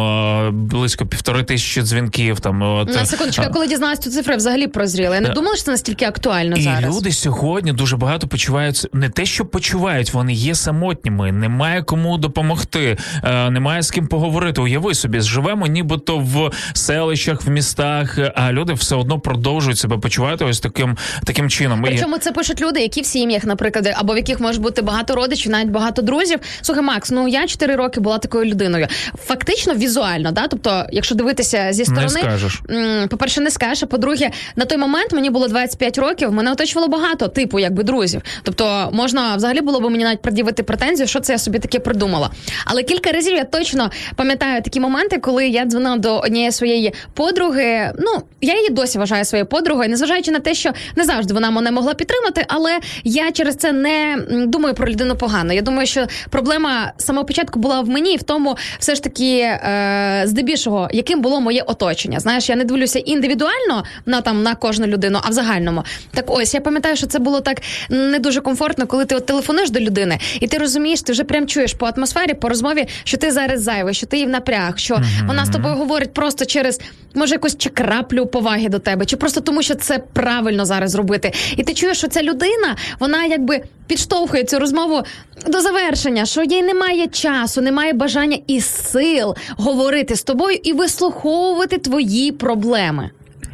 близько півтори тисячі дзвінків, там от... На секундочку, а... коли дізналась цю цифру, взагалі прозріла. Я не думала, що це настільки актуально і зараз. І люди сьогодні дуже багато почуваються, не те, що почувають, вони є самотніми, немає кому допомогти, е, немає з ким поговорити. Уяви собі, живемо нібито в селищах, в містах, а люди все одно продовжують себе почувати ось таким, таким чином. Причому і... це пишуть люди, які в сім'ях, наприклад, або в яких може бути багато родичів, навіть багато друзів. Слухай, Макс, ну я чотири роки була такою людиною. Фактично, візуально, да? Тобто, якщо дивитися зі сторони... Не скажеш. М- по-перше, не скажеш, а по-друге, на той момент мені було двадцять п'ять років, мене оточувало багато, типу, якби друзів. Тобто, можна, взагалі було б мені навіть пред'явити претензію, що це я собі таке придумала. Але кілька разів я точно пам'ятаю такі моменти, коли я дзвонила до однієї своєї подруги. Ну, я її досі вважаю своєю подругою, незважаючи на те, що не завжди вона мене могла підтримати, але я через це не думаю про людину погано. Я думаю, що проблема з самого початку була в мені, і в тому все ж таки е- здебільшого, яким було моє оточення. Знаєш, я не дивлюся індивідуально на, там, на кожну людину, а в загальному. Так ось, я пам'ятаю, що це було так не дуже комфортно, коли ти от телефонуєш до людини, і ти розумієш, ти вже прям чуєш по атмосфері, по розмові, що ти зараз зайвий, що ти її в напряг, що mm-hmm. вона з тобою говорить просто через, може, якусь чи краплю поваги до тебе, чи просто тому, що це правильно зараз робити. І ти чуєш, що ця людина, вона якби підштовхує цю розмову до завершення, що їй немає часу, немає бажання і сил говорити з тобою і вислуховувати твої проблеми.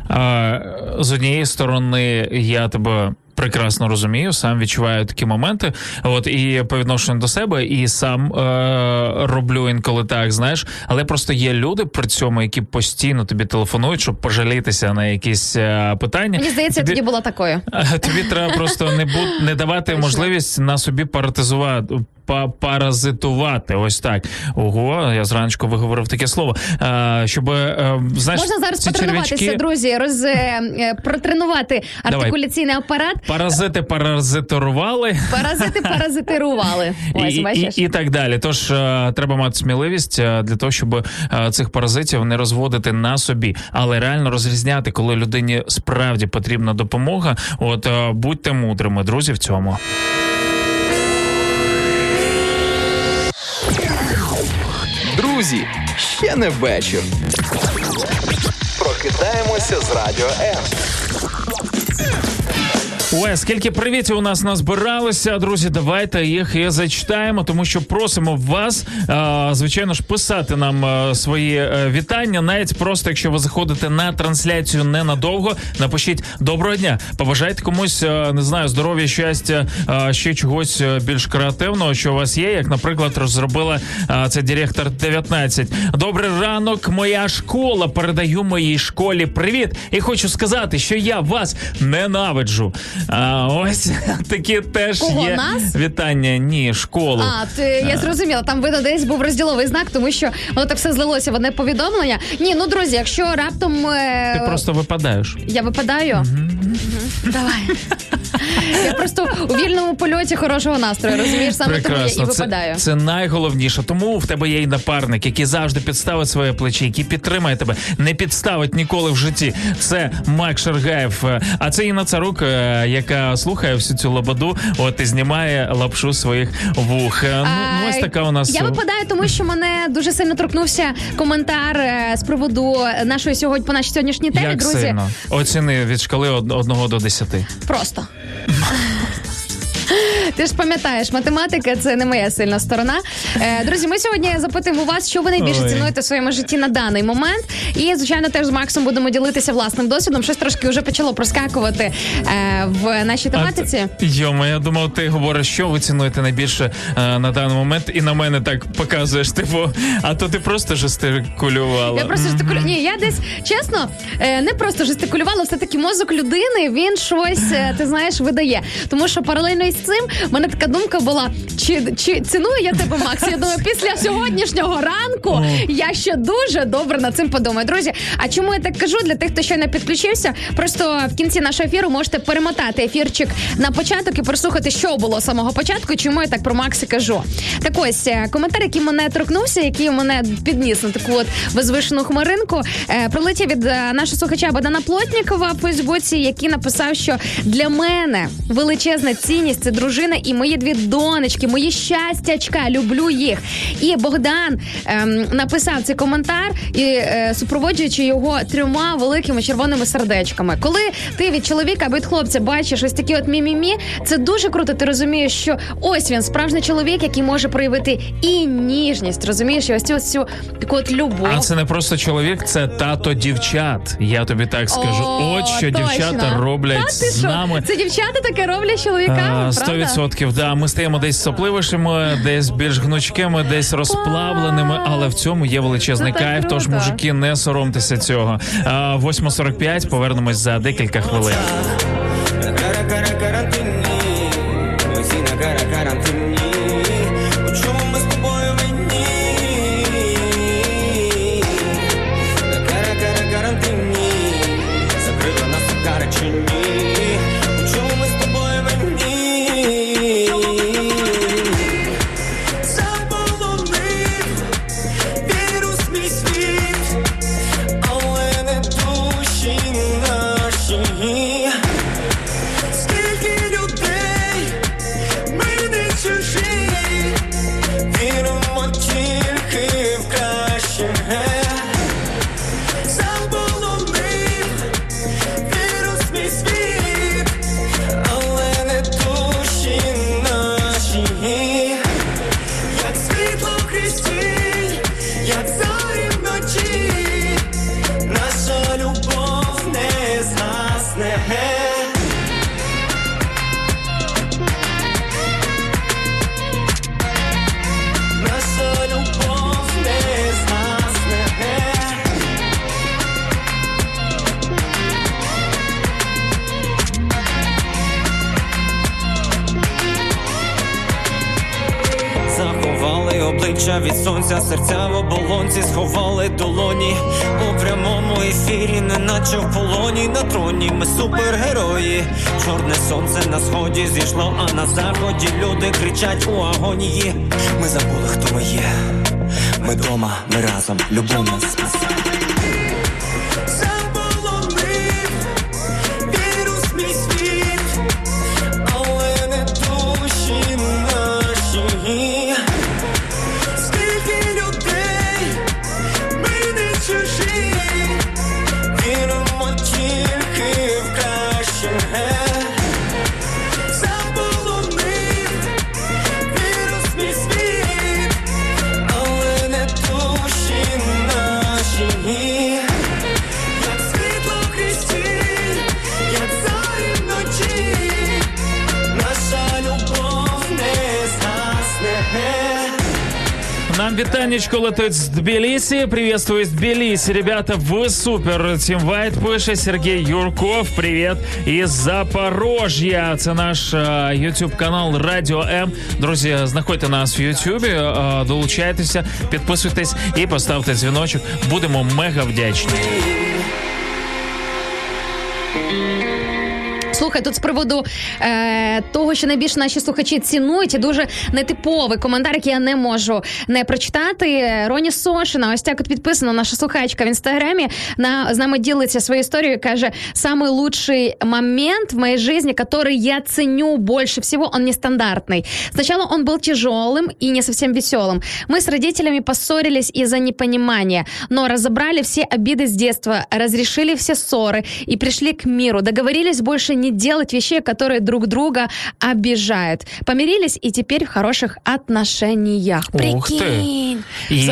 А, з однієї сторони, я тебе... прекрасно розумію, сам відчуваю такі моменти, от, і по відношенню до себе, і сам е- роблю інколи так, знаєш, але просто є люди при цьому, які постійно тобі телефонують, щоб пожалітися на якісь е- питання. Мені здається, тобі... я тоді була такою. Тобі треба просто не, бу... не давати можливість на собі паратизувати, паразитувати, ось так. Ого, я зранку виговорив таке слово. А, щоб, а, знаєш, можна зараз потренуватися, червячки... друзі, роз... протренувати артикуляційний апарат. Паразити паразитирували. Паразити паразитирували. Ось, і, і, і так далі. Тож, а, треба мати сміливість для того, щоб а, цих паразитів не розводити на собі. Але реально розрізняти, коли людині справді потрібна допомога. От, а, будьте мудрими, друзі, в цьому. Друзі, ще не вечір. Прокидаємося з Радіо М. Ой, скільки привітів у нас назбиралося, друзі, давайте їх і зачитаємо, тому що просимо вас, звичайно ж, писати нам свої вітання, навіть просто, якщо ви заходите на трансляцію ненадовго, напишіть «Доброго дня», побажайте комусь, не знаю, здоров'я, щастя, ще чогось більш креативного, що у вас є, як, наприклад, розробила це Директор дев'ятнадцять. «Добрий ранок, моя школа, передаю моїй школі привіт, і хочу сказати, що я вас ненавиджу». А, ось такі теж Кого, є нас? Вітання. Ні, школу. А, ти, я зрозуміла. Там, видно, десь був розділовий знак, тому що воно так все злилося в одне повідомлення. Ні, ну, друзі, якщо раптом... Е... Ти просто випадаєш. Я випадаю? Mm-hmm. Mm-hmm. Давай. Я просто у вільному польоті хорошого настрою, розумієш, саме Прекрасно. Тому я і випадаю. Це, це найголовніше. Тому в тебе є і напарник, який завжди підставить своє плече, який підтримає тебе, не підставить ніколи в житті. Це Макс Шаргаєв. А це Інна Царук, яка слухає всю цю лабаду, от і знімає лапшу своїх вух. Ну, а, ось така у нас... Я випадаю, тому що мене дуже сильно торкнувся коментар з приводу нашої сьогодні, по нашій сьогоднішній темі, Як друзі. Як сильно? Оціни від шкали од- одного до десяти. Просто. Ти ж пам'ятаєш, математика – це не моя сильна сторона. Друзі, ми сьогодні запитуємо вас, що ви найбільше Ой. цінуєте в своєму житті на даний момент. І, звичайно, теж з Максом будемо ділитися власним досвідом. Щось трошки вже почало проскакувати в нашій тематиці. Йома, я думав, ти говориш, що ви цінуєте найбільше на даний момент, і на мене так показуєш, типу, а то ти просто жестикулювала. Я просто жестикулювала. Ні, я десь, чесно, не просто жестикулювала, все-таки мозок людини, він щось, ти знаєш, видає. Тому що паралельно із цим в мене така думка була, чи, чи ціную я тебе, Макс? Я думаю, після сьогоднішнього ранку я ще дуже добре над цим подумаю. Друзі, а чому я так кажу? Для тих, хто щойно підключився, просто в кінці нашого ефіру можете перемотати ефірчик на початок і прослухати, що було з самого початку, чому я так про Макса кажу. Так ось, коментар, який мене торкнувся, який мене підніс на таку от безвишену хмаринку, прилетів від нашого слухача Богдана Плотнікова в Фейсбуці, який написав, що для мене величезна цінність – це дружина і мої дві донечки, мої щастячка, люблю їх. І Богдан ем, написав цей коментар, і е, супроводжуючи його трьома великими червоними сердечками. Коли ти від чоловіка або від хлопця бачиш ось такі от мі-мі-мі, це дуже круто, ти розумієш, що ось він, справжній чоловік, який може проявити і ніжність, розумієш, і ось цю, ось цю таку от любов. А це не просто чоловік, це тато дівчат. Я тобі так скажу. О, от що точно. Дівчата роблять з нами. Це дівчата таке роблять чоловіками, а, правда? Сотків, да, ми стаємо десь сопливішими, десь більш гнучкими, десь розплавленими, але в цьому є величезний кайф, тож, мужики, не соромтеся цього. восьма сорок п'ять, повернемось за декілька хвилин. Від сонця серця в оболонці сховали долоні у прямому ефірі, неначе в полоні. На троні ми супергерої. Чорне сонце на сході зійшло, а на заході люди кричать у агонії. Ми забули, хто ми є. Ми дома, ми разом, любов нас спасає. She Вам вітанечко летить з Тбілісі. Приветствую из Тбілісі. Ребята, вы супер. Тим Вайт пише, Сергей Юрков, привет из Запорожья. Це наш YouTube-канал Радіо М. Друзі, знаходьте нас в YouTube, долучайтеся, підписуйтесь і поставте дзвіночок. Будемо мега вдячні. Слухай, тут з приводу е, того, що найбільше наші слухачі цінують, і дуже нетиповий коментар, який я не можу не прочитати. Роні Сошина, ось так от підписана наша слухачка в Інстаграмі, на, з нами ділиться своєю історією, каже, «Самий лучший момент в моей жизни, который я ценю больше всего, он нестандартный. Сначала он был тяжелым и не совсем веселым. Мы с родителями поссорились из-за непонимания, но разобрали все обиды с детства, разрешили все ссоры и пришли к миру, договорились больше не делать вещей, которые друг друга обижают. Помирились и теперь в хороших отношениях». Прикинь! І,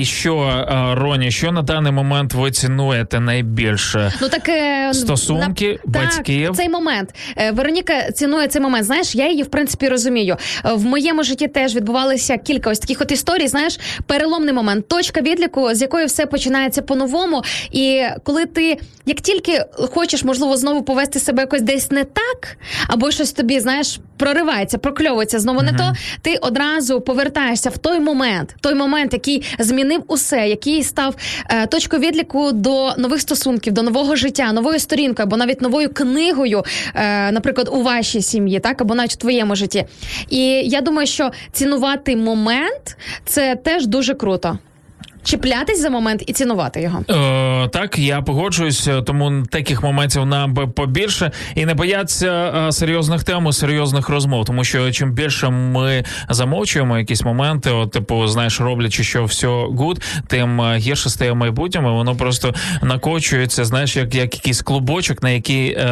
і що, Роні, що на даний момент ви цінуєте найбільше? Ну, так, стосунки, на, батьків? Так, цей момент. Вероніка цінує цей момент. Знаєш, я її, в принципі, розумію. В моєму житті теж відбувалися кілька ось таких от історій, знаєш, переломний момент. Точка відліку, з якої все починається по-новому. І коли ти, як тільки хочеш, можливо, знову повести себе якось десь не так, або щось тобі, знаєш, проривається, прокльовується, знову mm-hmm. не то, ти одразу повертаєшся в той момент, той момент, який змінив усе, який став е, точкою відліку до нових стосунків, до нового життя, новою сторінкою, або навіть новою книгою, е, наприклад, у вашій сім'ї, так, або навіть у твоєму житті. І я думаю, що цінувати момент – це теж дуже круто. Чіплятись за момент і цінувати його. Е, так, я погоджуюсь, тому таких моментів нам побільше. І не бояться е, серйозних тем і серйозних розмов, тому що чим більше ми замовчуємо якісь моменти, от, типу, знаєш, роблячи, що все гуд, тим гірше стає майбутнім, і воно просто накочується, знаєш, як, як якийсь клубочок, на який е,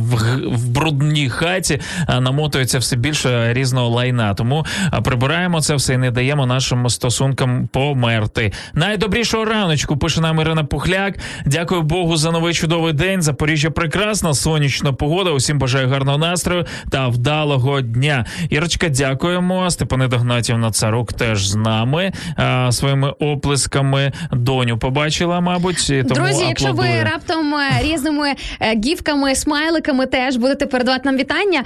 в, в брудній хаті е, намотується все більше різного лайна. Тому прибираємо це все і не даємо нашим стосункам помер. Найдобрішого раночку, пише нам Ірина Пухляк. Дякую Богу за новий чудовий день. Запоріжжя прекрасна, сонячна погода. Усім бажаю гарного настрою та вдалого дня. Ірочка, дякуємо. Степанида Гнатівна Царук теж з нами. А, своїми оплесками доню побачила, мабуть. Тому друзі, аплодую. Якщо ви раптом різними гівками, смайликами теж будете передавати нам вітання,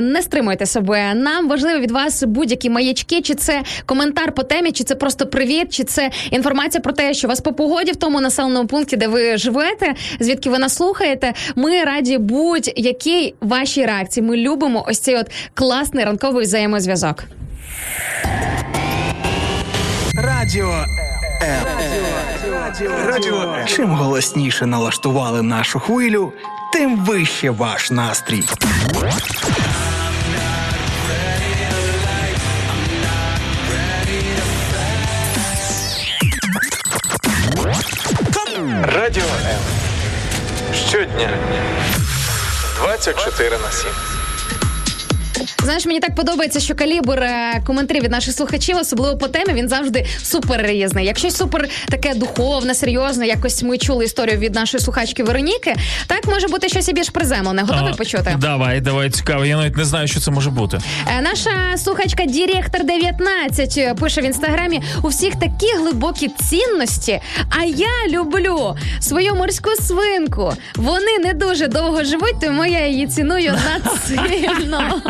не стримуйте себе. Нам важливо від вас будь-які маячки, чи це коментар по темі, чи це просто привіт, чи це інформація про те, що вас по погоді в тому населеному пункті, де ви живете, звідки ви нас слухаєте. Ми раді будь-якій вашій реакції. Ми любимо ось цей от класний ранковий взаємозв'язок. Радіо М. Радіо М. Чим голосніше налаштували нашу хвилю, тим вище ваш настрій. Радіо М. Щодня. двадцять чотири на сім. Знаєш, мені так подобається, що калібр коментарів від наших слухачів, особливо по темі, він завжди супер різний. Якщо супер таке духовне, серйозне, якось ми чули історію від нашої слухачки Вероніки, так може бути щось і більш приземлене. Готовий а, почути? Давай, давай, цікаво. Я навіть не знаю, що це може бути. Наша слухачка Директор дев'ятнадцять пише в Інстаграмі, у всіх такі глибокі цінності, а я люблю свою морську свинку. Вони не дуже довго живуть, тому я її ціную надсильно.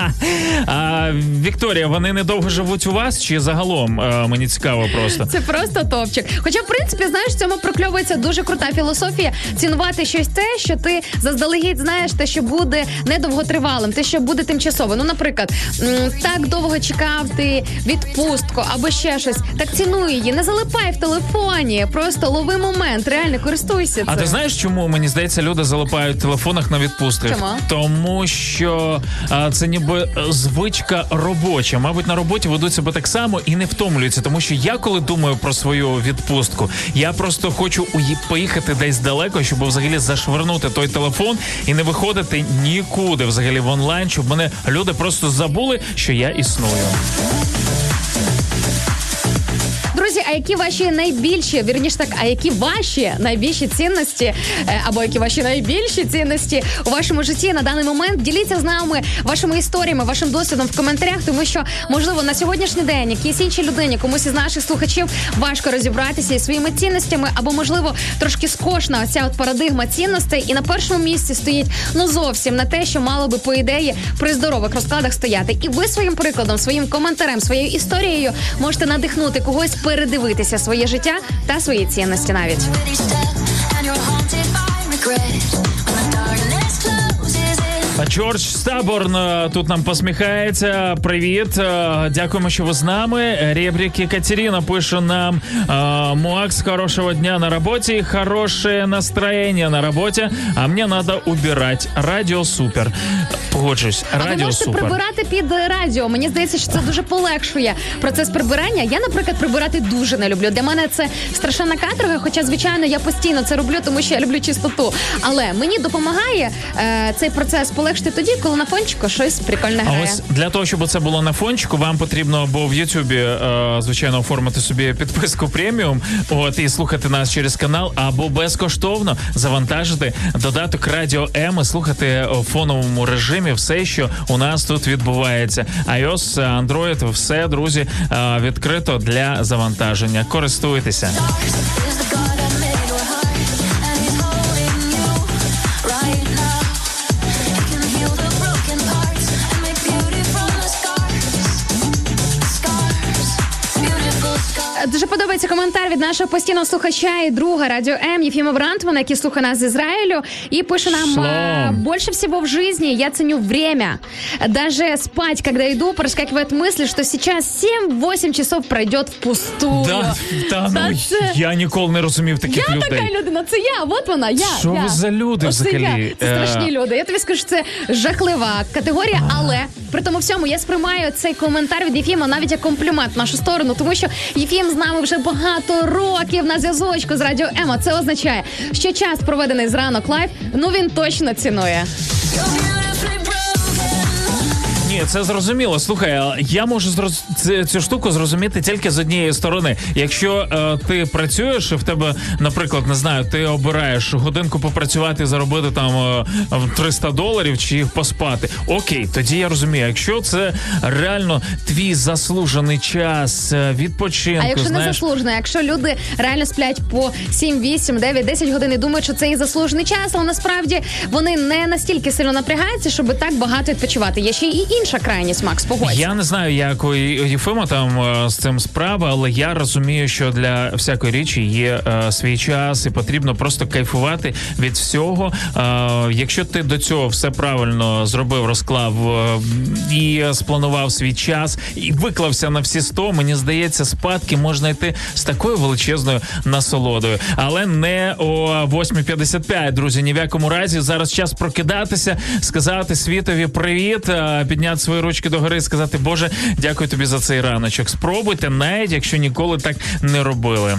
А, Вікторія, вони недовго живуть у вас чи загалом? А, мені цікаво просто. Це просто топчик. Хоча, в принципі, знаєш, в цьому прокльовується дуже крута філософія. Цінувати щось те, що ти заздалегідь знаєш, те, що буде недовготривалим, те, що буде тимчасовим. Ну, наприклад, так довго чекав ти відпустку або ще щось. Так цінуй її, не залипай в телефоні. Просто лови момент, реально користуйся цим. А ти знаєш, чому, мені здається, люди залипають в телефонах на відпустках? Чому? Тому що а, це ніби... звичка робоча. Мабуть, на роботі ведуть себе так само і не втомлюються. Тому що я, коли думаю про свою відпустку, я просто хочу поїхати десь далеко, щоб взагалі зашвирнути той телефон і не виходити нікуди взагалі в онлайн, щоб мене люди просто забули, що я існую. Друзі, а які ваші найбільші, вірніше так, а які ваші найбільші цінності, або які ваші найбільші цінності у вашому житті на даний момент? Діліться з нами вашими історіями, вашим досвідом в коментарях, тому що, можливо, на сьогоднішній день якійсь іншій людині, комусь із наших слухачів важко розібратися із своїми цінностями, або, можливо, трошки скошна оця от парадигма цінностей, і на першому місці стоїть, ну, зовсім не те, що мало би, по ідеї, при здорових розкладах стояти. І ви своїм прикладом, своїм коментарем, своєю історією можете надихнути когось передивитися своє життя та свої цінності навіть. Джордж Стаборн тут нам посміхається. Привіт. Дякуємо, що ви з нами. Ребрик Екатерина пише нам: «Макс, хорошего дня на работе, хорошее настроение на работе, а мне надо убирать. Радіо супер». Погоджуюсь, радіо супер. А ви можете супер прибирати під радіо? Мені здається, що це дуже полегшує процес прибирання. Я, наприклад, прибирати дуже не люблю. Для мене це страшна каторга, хоча, звичайно, я постійно це роблю, тому що я люблю чистоту. Але мені допомагає е, цей процес полегшення тоді, коли на фончику щось прикольне грає. А ось для того, щоб це було на фончику, вам потрібно або в Ютубі, е, звичайно, оформити собі підписку преміум, от, і слухати нас через канал, або безкоштовно завантажити додаток Радіо М і слухати в фоновому режимі все, що у нас тут відбувається. iOS, Android, все, друзі, е, відкрито для завантаження. Користуйтеся. Дуже подобається коментар від нашого постійного слухача і друга Радіо М Єфіма Брантмана, який слухає нас з Ізраїлю, і пише нам: «Больше всего в жизни я ценю время. Даже спать, когда иду, проскакивает мысль, что сейчас сім-вісім часов пройдет впустую». Да, да, да, ну, це... Я ніколи не розумів таких я людей. Я така людина, це я, от вона, я. Що я. Ви за люди О, взагалі? Це, це е... страшні люди. Я тобі скажу, що це жахлива категорія, а... але при тому всьому я сприймаю цей коментар від Єфіма навіть як комплімент в нашу сторону, тому що Єфім з нами вже багато років на зв'язочку з Радіо М, а це означає, що час, проведений з Ранок Лайф, ну він точно цінує. Ні, це зрозуміло. Слухай, я можу зроз... цю штуку зрозуміти тільки з однієї сторони. Якщо е, ти працюєш, і в тебе, наприклад, не знаю, ти обираєш годинку попрацювати і заробити там триста доларів чи поспати. Окей, тоді я розумію. Якщо це реально твій заслужений час відпочинку. А якщо знаєш... не заслужений, якщо люди реально сплять по сім, вісім, дев'ять, десять годин і думають, що це і заслужений час, але насправді вони не настільки сильно напрягаються, щоб так багато відпочивати. Є ще і інша крайність, Макс, погодься. Я не знаю, як у Єфима там з цим справа, але я розумію, що для всякої річі є е, свій час, і потрібно просто кайфувати від всього. Е, якщо ти до цього все правильно зробив, розклав е, і спланував свій час, і виклався на всі сто, мені здається, спадки можна йти з такою величезною насолодою. Але не о восьма п'ятдесят п'ять, друзі, ні в якому разі. Зараз час прокидатися, сказати світові привіт, підняти свої ручки догори і сказати: «Боже, дякую тобі за цей раночок». Спробуйте, навіть якщо ніколи так не робили.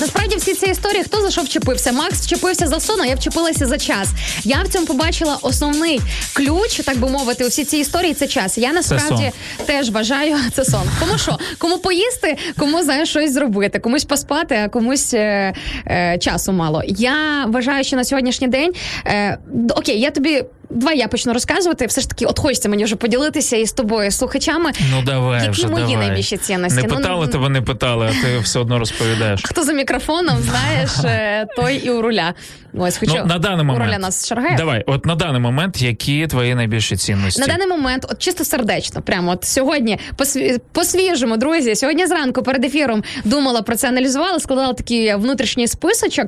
Насправді всі ці історії, хто за що вчепився? Макс вчепився за сон, а я вчепилася за час. Я в цьому побачила основний ключ, так би мовити, у всі ці історії – це час. Я насправді теж вважаю, це сон. Кому що? Кому поїсти, кому, знаєш, щось зробити, комусь поспати, а комусь е, е, часу мало. Я вважаю, що на сьогоднішній день, е, окей, я тобі... Давай я почну розказувати. Все ж таки, от хочеться мені вже поділитися із тобою, з слухачами. Ну давай, які вже, мої давай. найбільші цінності. Не питали ну, тебе, не питали, а ти все одно розповідаєш. Хто за мікрофоном, знаєш, той і у руля. Ось, хочу ну, на даний момент. У руля нас Шаргаєв. Давай, от на даний момент, які твої найбільші цінності? На даний момент, от чисто сердечно, прямо от сьогодні, посві... по-свіжому, друзі, сьогодні зранку перед ефіром думала про це, аналізувала, складала такий внутрішній списочок.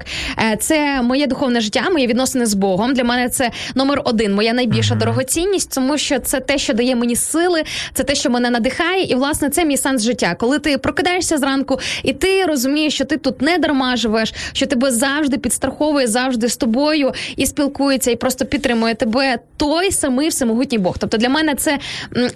Це моє духовне життя, мої відносини з Богом. Для мене це номер один. Моя найбільша mm-hmm. дорогоцінність, тому що це те, що дає мені сили, це те, що мене надихає, і, власне, це мій сенс життя. Коли ти прокидаєшся зранку, і ти розумієш, що ти тут не дарма живеш, що тебе завжди підстраховує, завжди з тобою і спілкується, і просто підтримує тебе той самий всемогутній Бог. Тобто для мене це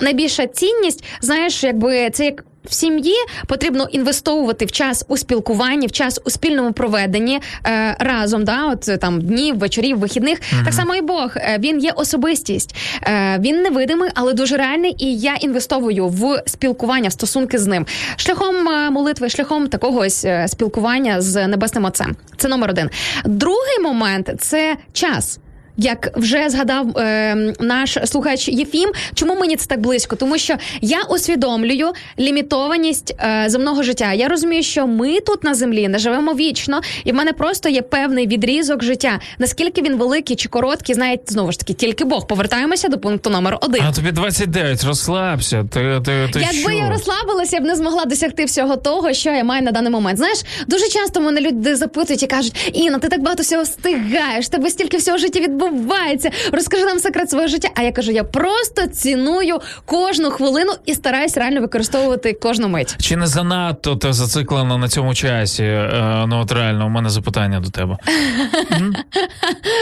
найбільша цінність, знаєш, якби це як в сім'ї потрібно інвестовувати в час у спілкуванні, в час у спільному проведенні е, разом, да, от там днів, вечорів, вихідних. Mm-hmm. Так само і Бог, він є особистість, е, він невидимий, але дуже реальний, і я інвестовую в спілкування, в стосунки з ним. Шляхом молитви, шляхом такого ось спілкування з Небесним Отцем. Це номер один. Другий момент – це час. Як вже згадав е, наш слухач Єфім, чому мені це так близько? Тому що я усвідомлюю лімітованість е, земного життя. Я розумію, що ми тут на землі не живемо вічно, і в мене просто є певний відрізок життя. Наскільки він великий чи короткий, знає, знову ж таки, тільки Бог. Повертаємося до пункту номер один. А тобі двадцять дев'ять, розслабся. Ти, ти, ти Якби що? Я розслабилася, я б не змогла досягти всього того, що я маю на даний момент. Знаєш, дуже часто мене люди запитують і кажуть: Інна, ти так багато всього встигаєш, тебе стільки всього життя відбувається. Бувається, розкажи нам секрет свого життя. А я кажу, я просто ціную кожну хвилину і стараюсь реально використовувати кожну мить. Чи не занадто ти зациклена на цьому часі? Е, ну от реально, у мене запитання до тебе.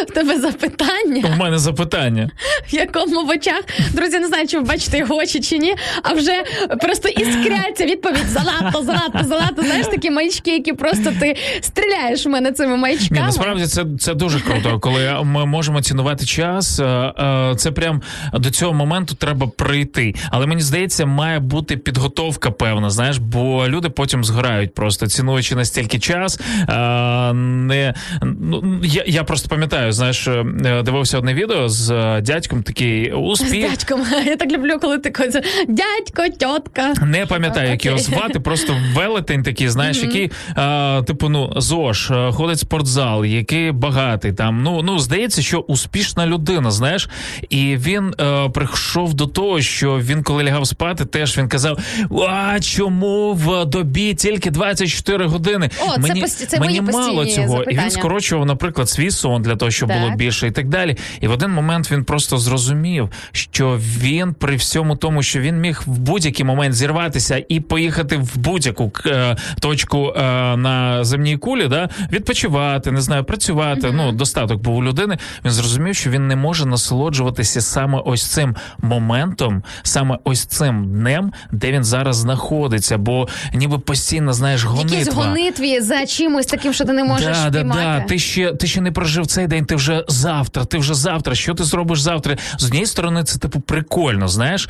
В тебе запитання? У мене запитання. В якому в очах? Друзі, не знаю, чи ви бачите його очі чи ні, а вже просто іскряться відповідь. Занадто, занадто, занадто. Знаєш, такі маячки, які просто ти стріляєш в мене цими маячками. Ні, насправді це, це дуже круто, коли ми можемо можемо цінувати час, це прям до цього моменту треба прийти. Але мені здається, має бути підготовка певна, знаєш, бо люди потім згорають просто, цінуючи настільки час. Не, ну, я, я просто пам'ятаю, знаєш, дивився одне відео з дядьком, такий успіх. З дядьком, я так люблю, коли ти кажеш, дядько, тьотка. Не пам'ятаю, як його звати, просто велетень такий, знаєш, який, типу, ну, ЗОЖ, ходить в спортзал, який багатий, там, ну, ну, здається, що успішна людина, знаєш, і він е, прийшов до того, що він, коли лягав спати, теж він казав: а чому в добі тільки двадцять чотири години? О, мені, це пості... це мені мало цього. Запитання. І він скорочував, наприклад, свій сон для того, щоб так. було більше і так далі. І в один момент він просто зрозумів, що він при всьому тому, що він міг в будь-який момент зірватися і поїхати в будь-яку е, точку е, на земній кулі, да? Відпочивати, не знаю, працювати, mm-hmm. ну, достаток був у людини. Він зрозумів, що він не може насолоджуватися саме ось цим моментом, саме ось цим днем, де він зараз знаходиться, бо ніби постійно, знаєш, гонитва. Якісь гонитві за чимось таким, що ти не можеш да, спіймати. Да, да. Ти ще, ти ще не прожив цей день, ти вже завтра, ти вже завтра, що ти зробиш завтра? З однієї сторони, це типу прикольно, знаєш,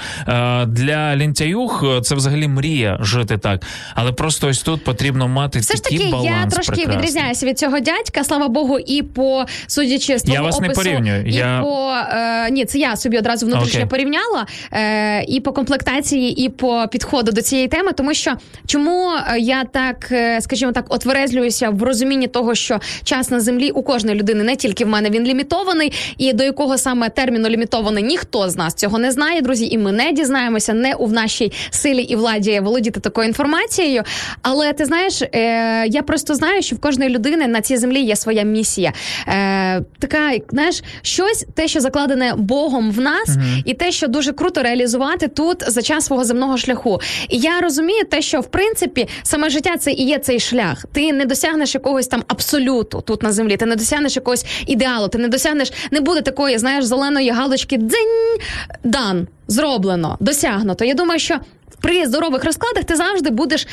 для лінтяюх це взагалі мрія жити так, але просто ось тут потрібно мати все такий баланс. Все ж таки, я трошки прекрасний. Відрізняюся від цього дядька, слава Богу, і по, судячи з того, вас не порівнюю. Я... По, е, ні, це я собі одразу внутрішньо okay. порівняла е, і по комплектації, і по підходу до цієї теми, тому що чому я так, скажімо так, отверезлююся в розумінні того, що час на землі у кожної людини, не тільки в мене, він лімітований, і до якого саме терміну лімітований, ніхто з нас цього не знає, друзі, і ми не дізнаємося, не у нашій силі і владі володіти такою інформацією, але ти знаєш, е, я просто знаю, що в кожної людини на цій землі є своя місія. Е, така знаєш, щось, те, що закладене Богом в нас, mm-hmm. і те, що дуже круто реалізувати тут за час свого земного шляху. І я розумію те, що, в принципі, саме життя це і є цей шлях. Ти не досягнеш якогось там абсолюту тут на землі, ти не досягнеш якогось ідеалу, ти не досягнеш, не буде такої, знаєш, зеленої галочки «дзинь», «дан», «зроблено», «досягнуто». Я думаю, що при здорових розкладах ти завжди будеш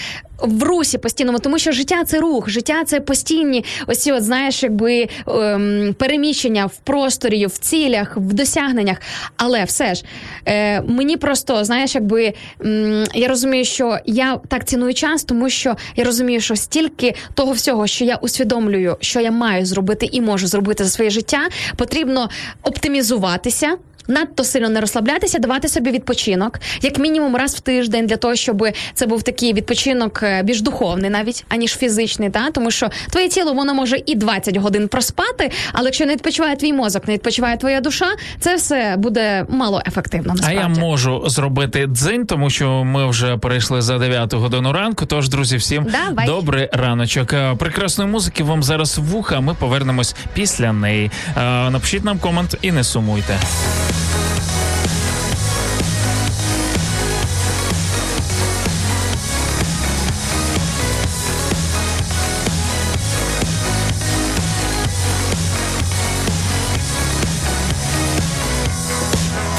в русі постійному, тому що життя – це рух, життя – це постійні ось ці, от, знаєш, якби ем, переміщення в просторі, в цілях, в досягненнях. Але все ж, е, мені просто, знаєш, якби ем, я розумію, що я так ціную час, тому що я розумію, що стільки того всього, що я усвідомлюю, що я маю зробити і можу зробити за своє життя, потрібно оптимізуватися, надто сильно не розслаблятися, давати собі відпочинок, як мінімум раз в тиждень, для того, щоб це був такий відпочинок більш духовний навіть, аніж фізичний, та? Тому що твоє тіло, воно може і двадцять годин проспати, але якщо не відпочиває твій мозок, не відпочиває твоя душа, це все буде мало ефективно, насправді. А я можу зробити дзинь, тому що ми вже перейшли за дев'яту годину ранку, тож, друзі, всім Давай. Добрий раночок. Прекрасної музики вам зараз в вуха, ми повернемось після неї. Напишіть нам комент і не сумуйте.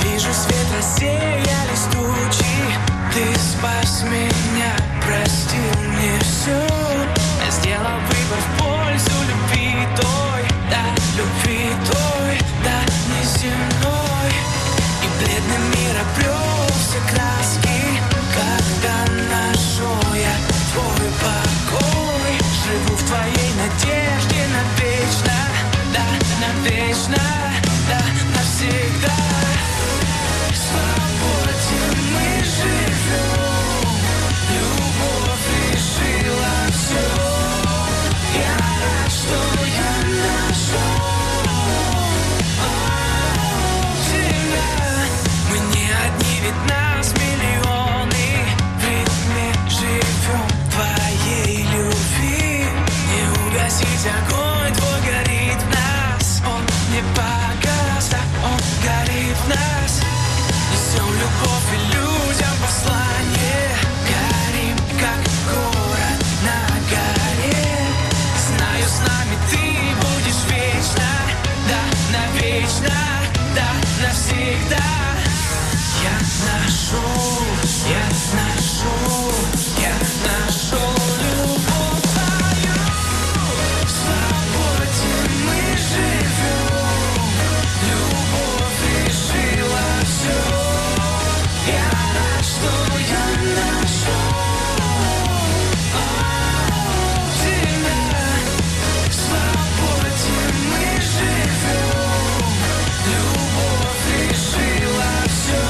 Вижу свет рассеялись тучи, ты спас меня. огонь твой горит в нас, он не погас, а он горит в нас. Несем любовь и людям послание, горим, как город на горе. Знаю, с нами ты будешь вечно, да, навечно, да, навсегда. Я нашел, я нашел, я нашел любовь твою. В свободе мы живем, любовь решила все. Я рад, что я нашел о, тебя. В свободе мы живем, любовь решила все.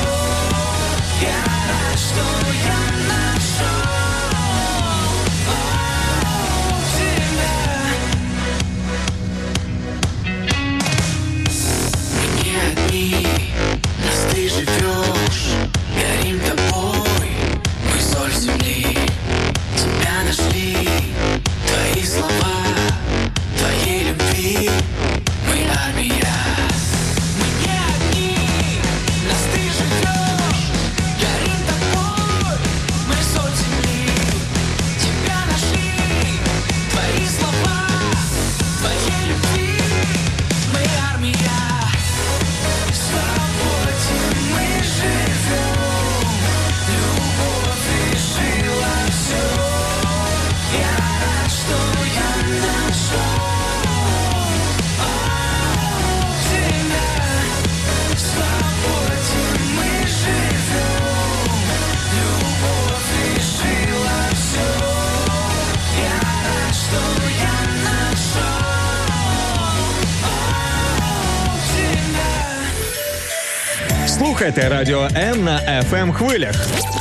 Я рад, что я нашел о, тебя. Мы не одни, нас ты живешь, горим тобой, мы соль земли. Тебя нашли, твои слова, твоей любви, мы армия. Слухайте Радіо М на еф ем хвилях.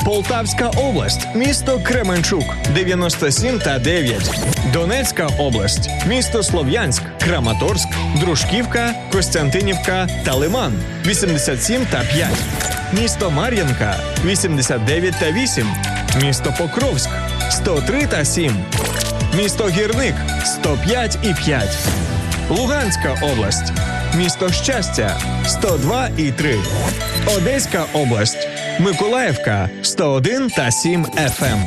Полтавська область, місто Кременчук, дев'яносто сім і дев'ять. Донецька область, місто Слов'янськ, Краматорськ, Дружківка, Костянтинівка та Лиман, вісімдесят сім і п'ять. Місто Мар'їнка, вісімдесят дев'ять і вісім. Місто Покровськ, сто три і сім. Місто Гірник, сто п'ять і п'ять. Луганська область, місто Щастя, сто два і три. Одеська область, Миколаївка, сто один і сім еф ем.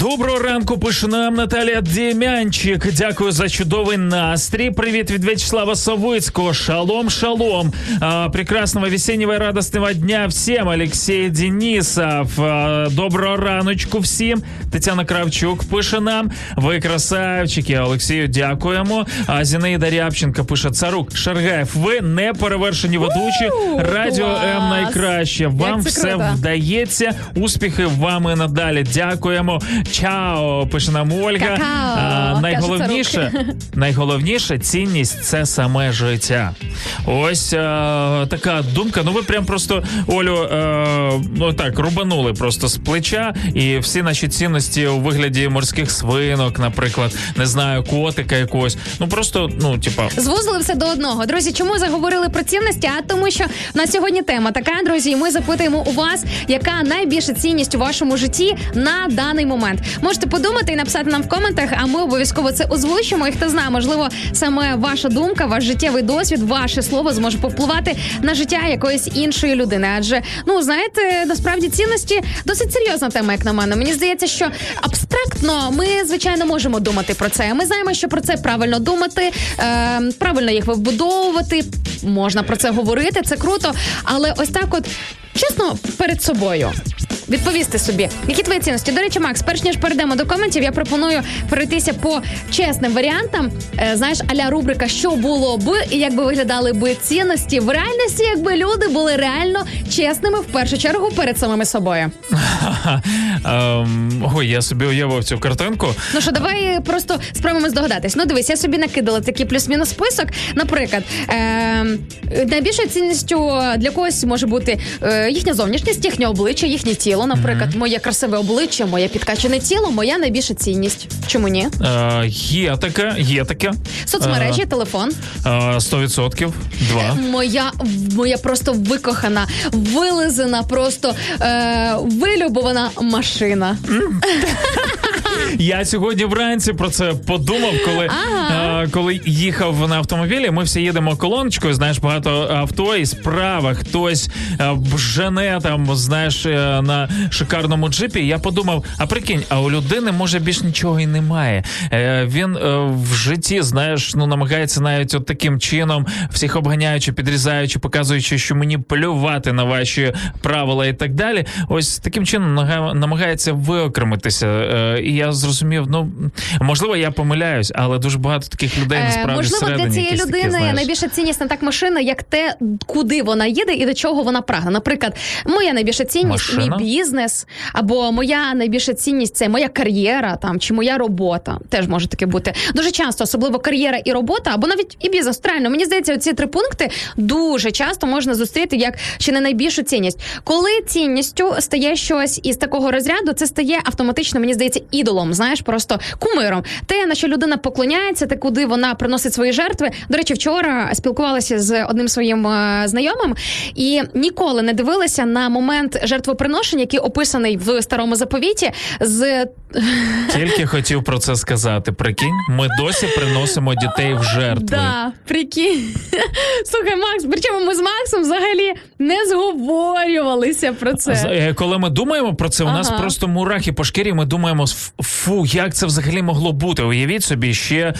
Доброго ранку пише нам Наталія Демянчик. Дякую за чудовий настрій. Привіт від Вячеслава Савицького. Шалом, шалом. А, прекрасного весеннего и радостного дня всем. Олексій Денисов. А, доброго раночку всім. Тетяна Кравчук пише нам. Ви красавчики. Олексію дякуємо. А Зінаїда Рябченко пише. Царук, Шаргаєв, ви не перевершені ведучі. Радіо М найкраще. Вам все вдається. Успіхи вам і надалі. Дякуємо. Чао, пише нам Ольга. А, найголовніше, найголовніше цінність – це саме життя. Ось а, така думка. Ну ви прям просто, Олю, а, ну так, рубанули просто з плеча. І всі наші цінності у вигляді морських свинок, наприклад, не знаю, котика якогось. Ну просто, ну, типа... Звузили все до одного. Друзі, чому заговорили про цінності? А тому що на сьогодні тема така, друзі, і ми запитуємо у вас, яка найбільша цінність у вашому житті на даний момент. Можете подумати і написати нам в коментах, а ми обов'язково це озвучимо. І хто знає, можливо, саме ваша думка, ваш життєвий досвід, ваше слово зможе повпливати на життя якоїсь іншої людини. Адже, ну, знаєте, насправді цінності досить серйозна тема, як на мене. Мені здається, що абстрактно ми, звичайно, можемо думати про це. Ми знаємо, що про це правильно думати, е, правильно їх вибудовувати, можна про це говорити, це круто. Але ось так от, чесно, перед собою відповісти собі, які твої цінності. До речі, Макс, перш ніж перейдемо до коментів, я пропоную пройтися по чесним варіантам. Е, знаєш, а-ля рубрика «Що було б» і як би виглядали би цінності в реальності, якби люди були реально чесними, в першу чергу, перед самими собою. Ой, я собі уявив цю картинку. Ну що, давай просто спробуємо здогадатись. Ну дивись, я собі накидала такий плюс-мінус список. Наприклад, найбільшою цінністю для когось може бути їхня зовнішність, їхнє обличчя, їхнє тіло. Наприклад, mm-hmm. моє красиве обличчя, моє підкачане тіло, моя найбільша цінність. Чому ні? Е, є таке, є таке. Соцмережі, е, телефон. Сто відсотків. Два. Моя, моя просто викохана, вилизана, просто е, вилюбована машина. Mm. Я сьогодні вранці про це подумав, коли, ага. е, коли їхав на автомобілі. Ми всі їдемо колоночкою, знаєш, багато авто, і справа хтось жене там, знаєш, на шикарному джипі. Я подумав, а прикинь, а у людини, може, більш нічого і немає. Е, він е, в житті, знаєш, ну, намагається навіть от таким чином, всіх обганяючи, підрізаючи, показуючи, що мені плювати на ваші правила і так далі. Ось таким чином намагається виокремитися. Е, і я зрозумів, ну, можливо, я помиляюсь, але дуже багато таких людей насправді всередині. Е, можливо, для цієї людини такі, найбільша цінність не так машина, як те, куди вона їде і до чого вона прагне. Наприклад, моя найбільша цінність – мій бізнес, або моя найбільша цінність – це моя кар'єра, там, чи моя робота. Теж може таке бути. Дуже часто, особливо кар'єра і робота, або навіть і бізнес. Реально, мені здається, ці три пункти дуже часто можна зустріти як чи не найбільшу цінність. Коли цінністю стає щось із такого розряду, це стає автоматично, мені здається, ідолом, знаєш, просто кумиром. Те, на що людина поклоняється, те, куди вона приносить свої жертви. До речі, вчора спілкувалася з одним своїм знайомим і ніколи не дивилася на момент жертвоприношення, який описаний в Старому Заповіті. З... Тільки хотів про це сказати. Прикинь, ми досі приносимо дітей в жертви. Да, прикинь. Слухай, Макс, причому ми з Максом взагалі не зговорювалися про це. Коли ми думаємо про це, у нас ага. просто мурахи по шкірі, ми думаємо, фу, як це взагалі могло бути? Уявіть собі, ще е,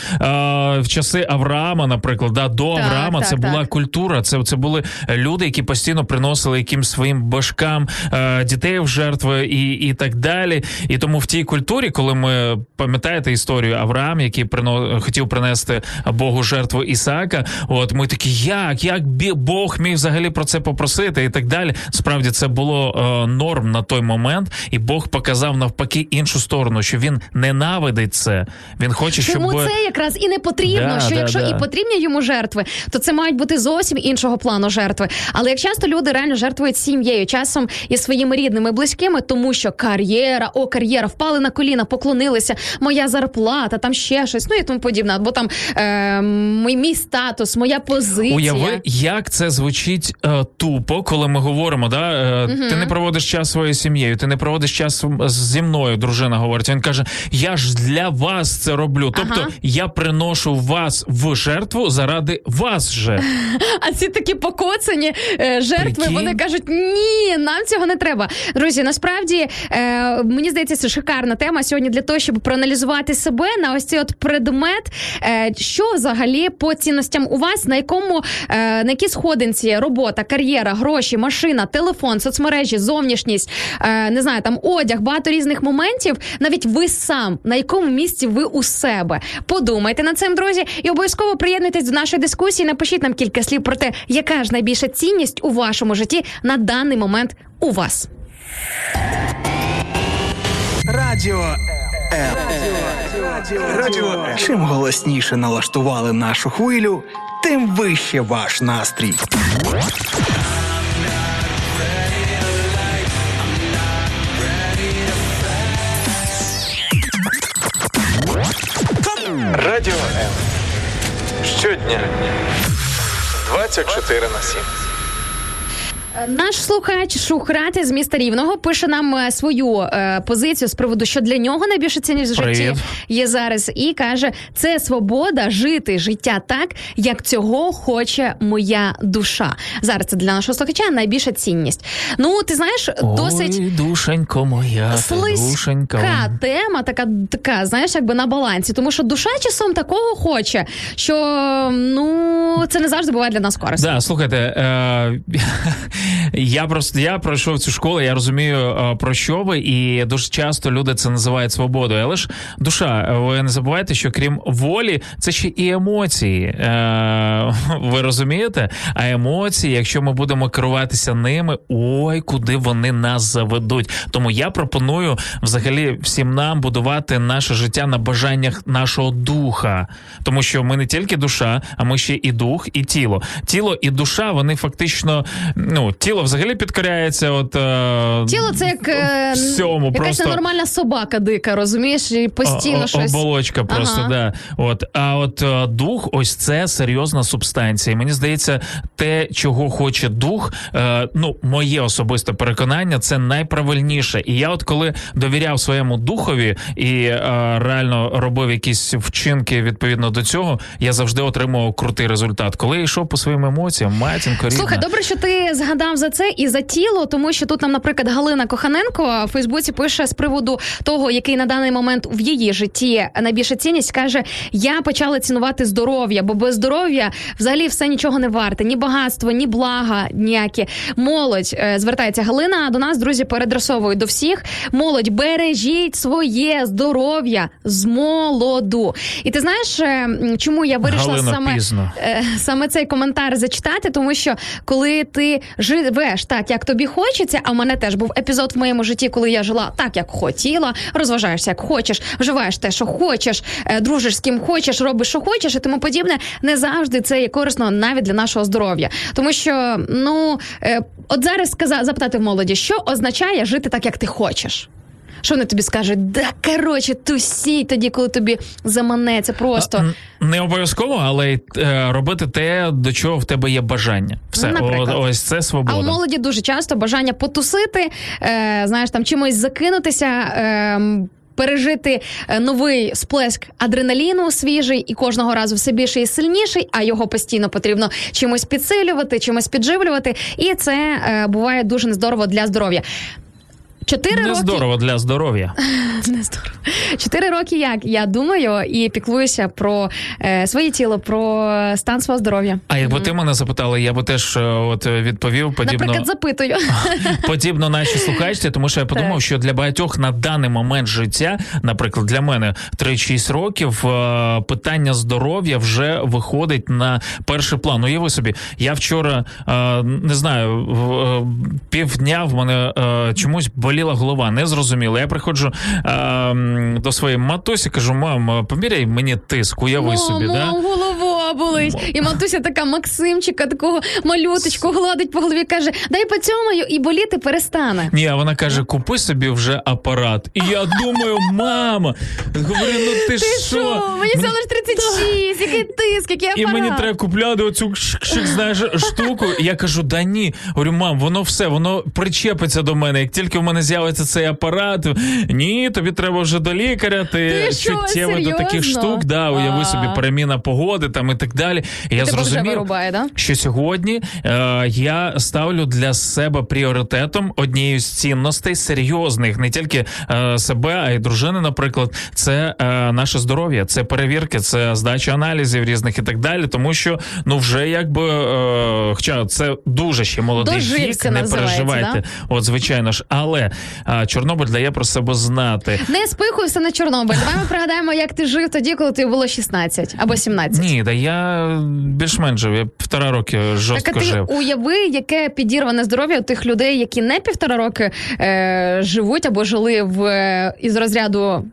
в часи Авраама, наприклад, да, до так, Авраама так, це так. була культура, це, це були люди, які постійно приносили якимсь своїм башкам е, дітей в жертви і, і так далі. І тому в тій культурі, коли ми, пам'ятаєте історію Авраам, який прино, хотів принести Богу жертву Ісаака, от ми такі, як, як Бог міг взагалі про це попросити і так далі. Справді, це було е, норм на той момент, і Бог показав навпаки іншу сторону, що він ненавидить це. Він хоче, щоб... Тому це якраз і не потрібно, да, що да, якщо да. і потрібні йому жертви, то це мають бути зовсім іншого плану жертви. Але як часто люди реально жертвують сім'єю, часом і своїми рідними, близькими, тому що кар'єра, о, кар'єра, впали на коліна, поклонилися, моя зарплата, там ще щось, ну і тому подібне, або там е, мій статус, моя позиція. Уяви, як це звучить е, тупо, коли ми говоримо, да, е, угу. ти не проводиш час своєю сім'єю, ти не проводиш час зі мною, дружина говорить, він каже, я ж для вас це роблю. Тобто, ага. я приношу вас в жертву заради вас же. А ці такі покоцані е, жертви, прикинь? Вони кажуть, ні, нам цього не треба. Друзі, насправді, е, мені здається, це шикарна тема сьогодні для того, щоб проаналізувати себе на ось цей от предмет, е, що взагалі по цінностям у вас, на якому, е, на які сходинці робота, кар'єра, гроші, машина, телефон, соцмережі, зовнішність, е, не знаю, там одяг, багато різних моментів, навіть ви сам, на якому місці ви у себе. Подумайте над цим, друзі, і обов'язково приєднуйтесь до нашої дискусії, напишіть нам кілька слів про те, яка ж найбільша цінність у вашому житті на даний момент у вас. Радіо М. Радіо. Чим голосніше налаштували нашу хвилю, тим вище ваш настрій. Радіо М. Щодня. двадцять чотири на сім. Наш слухач Шухрат із міста Рівного пише нам свою е, позицію з приводу, що для нього найбільше цінність в житті Привет. Є зараз. І каже, це свобода жити життя так, як цього хоче моя душа. Зараз це для нашого слухача найбільша цінність. Ну, ти знаєш, досить... Ой, душенько моя, слизька тема, така, така, знаєш, якби на балансі. Тому що душа часом такого хоче, що, ну, це не завжди буває для нас корисно. Да, слухайте, е... Я просто я пройшов цю школу, я розумію, про що ви, і дуже часто люди це називають свободою. Але ж душа, ви не забувайте, що крім волі, це ще і емоції. Е, ви розумієте? А емоції, якщо ми будемо керуватися ними, ой, куди вони нас заведуть. Тому я пропоную взагалі всім нам будувати наше життя на бажаннях нашого духа. Тому що ми не тільки душа, а ми ще і дух, і тіло. Тіло і душа, вони фактично, ну, тіло взагалі підкоряється. От, е, тіло це як е, всьому, якась просто... нормальна собака дика, розумієш? І постійно о, о, щось... Оболочка просто, ага. Да. От. А от дух, ось це серйозна субстанція. Мені здається, те, чого хоче дух, е, ну, моє особисте переконання, це найправильніше. І я от коли довіряв своєму духові і е, реально робив якісь вчинки відповідно до цього, я завжди отримував крутий результат. Коли я йшов по своїм емоціям, матінко рідна. Слухай, добре, що ти згадав за це і за тіло, тому що тут нам, наприклад, Галина Коханенко в Фейсбуці пише з приводу того, який на даний момент в її житті найбільша цінність, каже, я почала цінувати здоров'я, бо без здоров'я взагалі все нічого не варте, ні багатство, ні блага ніякі. Молодь, звертається Галина, а до нас, друзі, передрасовують до всіх. Молодь, бережіть своє здоров'я з молоду. І ти знаєш, чому я вирішила саме, саме цей коментар зачитати, тому що коли ти живеш так, як тобі хочеться, а в мене теж був епізод в моєму житті, коли я жила так, як хотіла, розважаєшся, як хочеш, вживаєш те, що хочеш, дружиш з ким хочеш, робиш, що хочеш, і тому подібне, не завжди це є корисно навіть для нашого здоров'я. Тому що, ну, от зараз сказати, запитати в молоді, що означає жити так, як ти хочеш? Що вони тобі скажуть? Да, короче, тусій тоді, коли тобі заманеться просто. Не обов'язково, але е, робити те, до чого в тебе є бажання. Все, о, ось це свобода. А у молоді дуже часто бажання потусити, е, знаєш, там чимось закинутися, е, пережити новий сплеск адреналіну свіжий і кожного разу все більший і сильніший, а його постійно потрібно чимось підсилювати, чимось підживлювати. І це е, буває дуже нездорово для здоров'я. Чотири роки... здорово для здоров'я. Не здорово. Чотири роки як, я думаю, і піклуюся про е, своє тіло, про стан свого здоров'я. А якби mm. ти мене запитала, я би теж от, відповів подібно... Наприклад, запитую. Подібно наші слухачці, тому що я подумав, що для багатьох на даний момент життя, наприклад, для мене тридцять шість років, питання здоров'я вже виходить на перший план. Уяви собі, я вчора, не знаю, півдня в мене чомусь болі боліла голова, не зрозуміла. Я приходжу е, до своєї матусі, кажу, мам, поміряй мені тиск, уяви мам, собі. Мам, да? голова болить. Мам. І матуся така Максимчика, такого малюточку, гладить по голові, каже, дай поцьомаю, і боліти перестане. Ні, а вона каже, купи собі вже апарат. І я думаю, мама, говорю, ну ти, ти що? Мені всього лише тридцять шість, який тиск, який апарат. І мені треба купляти оцю знаєш, штуку. І я кажу, да ні. Говорю, мам, воно все, воно причепиться до мене. Як тільки в мене з'явиться цей апарат. Ні, тобі треба вже до лікаря, ти чуттєвий до таких штук, да, уяви собі переміна погоди там і так далі. І я зрозумів, вирубає, да? Що сьогодні е, я ставлю для себе пріоритетом однією з цінностей серйозних, не тільки е, себе, а й дружини, наприклад, це е, наше здоров'я, це перевірки, це здача аналізів різних і так далі, тому що, ну, вже якби, е, хоча це дуже ще молодий вік, не переживайте. Да? От, звичайно ж, але Чорнобиль дає про себе знати. Не спихуйся на Чорнобиль. Давай ми пригадаємо, як ти жив тоді, коли тобі було шістнадцять або сімнадцять. Ні, да я більш-менш жив. Я півтора роки жорстко жив. Так, а ти жив. Уяви, яке підірване здоров'я у тих людей, які не півтора роки е- живуть або жили в е- із розряду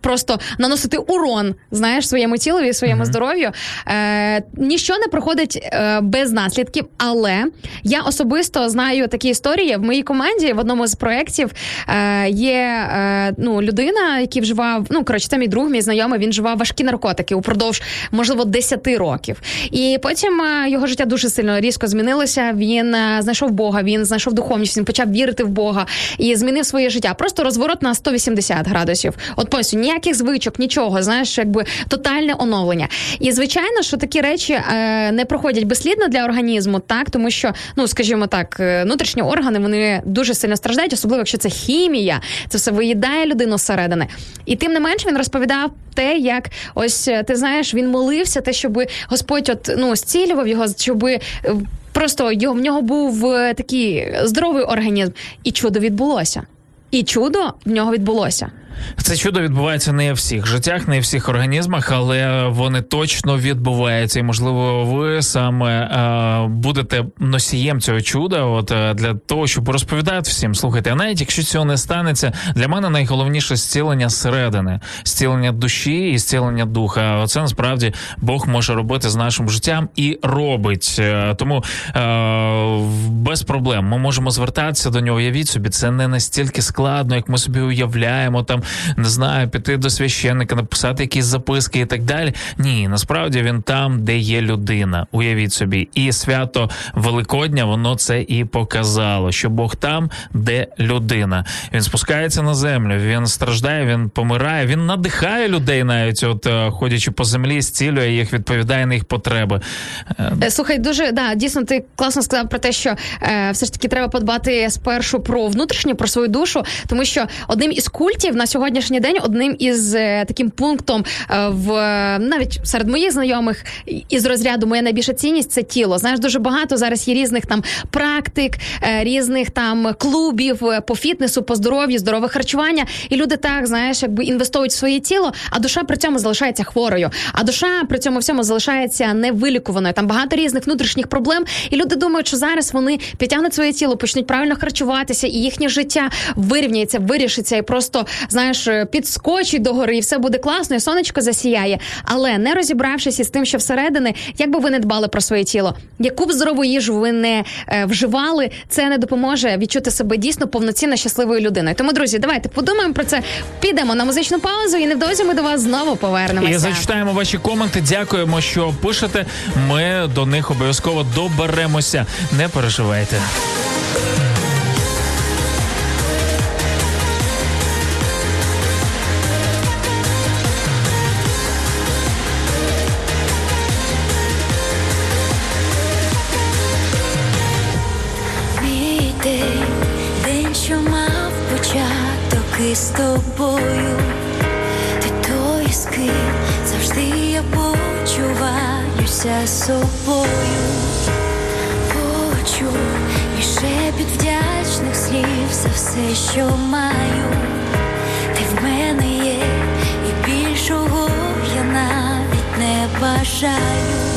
просто наносити урон, знаєш, своєму тілові, своєму mm-hmm. здоров'ю. Е, ніщо не проходить е, без наслідків, але я особисто знаю такі історії. В моїй команді, в одному з проєктів е, є е, ну, людина, який вживав, ну, коротше, це мій друг, мій знайомий, він вживав важкі наркотики упродовж, можливо, десять років. І потім е, його життя дуже сильно різко змінилося, він е, знайшов Бога, він знайшов духовність, він почав вірити в Бога і змінив своє життя. Просто розворот на сто вісімдесят градусів. От повністю, ніяких звичок, нічого, знаєш, якби тотальне оновлення. І, звичайно, що такі речі е, не проходять безслідно для організму, так, тому що, ну, скажімо так, внутрішні органи, вони дуже сильно страждають, особливо, якщо це хімія, це все виїдає людину зсередини. І тим не менше він розповідав те, як, ось, ти знаєш, він молився, те, щоб Господь, от, ну, зцілював його, щоб... Просто його, в нього був такий здоровий організм. І чудо відбулося. І чудо в нього відбулося. Це чудо відбувається не в всіх життях, не в всіх організмах, але вони точно відбуваються. І, можливо, ви саме е, будете носієм цього чуда, от е, для того, щоб розповідати всім. Слухайте, а навіть якщо цього не станеться, для мене найголовніше зцілення зсередини, зцілення душі і зцілення духа. Оце насправді Бог може робити з нашим життям і робить. Тому е, без проблем ми можемо звертатися до нього. Уявіть собі, це не настільки складно, як ми собі уявляємо, там, не знаю, піти до священника, написати якісь записки і так далі. Ні, насправді він там, де є людина. Уявіть собі. І свято Великодня, воно це і показало, що Бог там, де людина. Він спускається на землю, він страждає, він помирає, він надихає людей навіть, от ходячи по землі, зцілює їх, відповідає на їх потреби. Слухай, дуже, да, дійсно, ти класно сказав про те, що е, все ж таки треба подбати спершу про внутрішнє, про свою душу, тому що одним із культів на сьогоднішній день, одним із е, таким пунктом е, в навіть серед моїх знайомих із розряду «Моя найбільша цінність» – це тіло. Знаєш, дуже багато зараз є різних там практик, е, різних там клубів по фітнесу, по здоров'ю, здорове харчування. І люди так, знаєш, якби інвестують в своє тіло, а душа при цьому залишається хворою. А душа при цьому всьому залишається невилікуваною. Там багато різних внутрішніх проблем. І люди думають, що зараз вони підтягнуть своє тіло, почнуть правильно харчуватися, і їхнє життя вирівняється, вирішиться, і просто, знаєш, підскочить догори, і все буде класно, і сонечко засіяє. Але не розібравшись із тим, що всередини, як би ви не дбали про своє тіло, яку б здорову їжу ви не е, вживали, це не допоможе відчути себе дійсно повноцінно щасливою людиною. Тому, друзі, давайте подумаємо про це, підемо на музичну паузу, і невдовзі ми до вас знову повернемося. І зачитаємо ваші коменти, дякуємо, що пишете, ми до них обов'язково доберемося, не переживайте. З тобою ти той, з ким завжди я почуваюся собою. Почув і шепіт вдячних слів за все, що маю. Ти в мене є, і більшого я навіть не бажаю.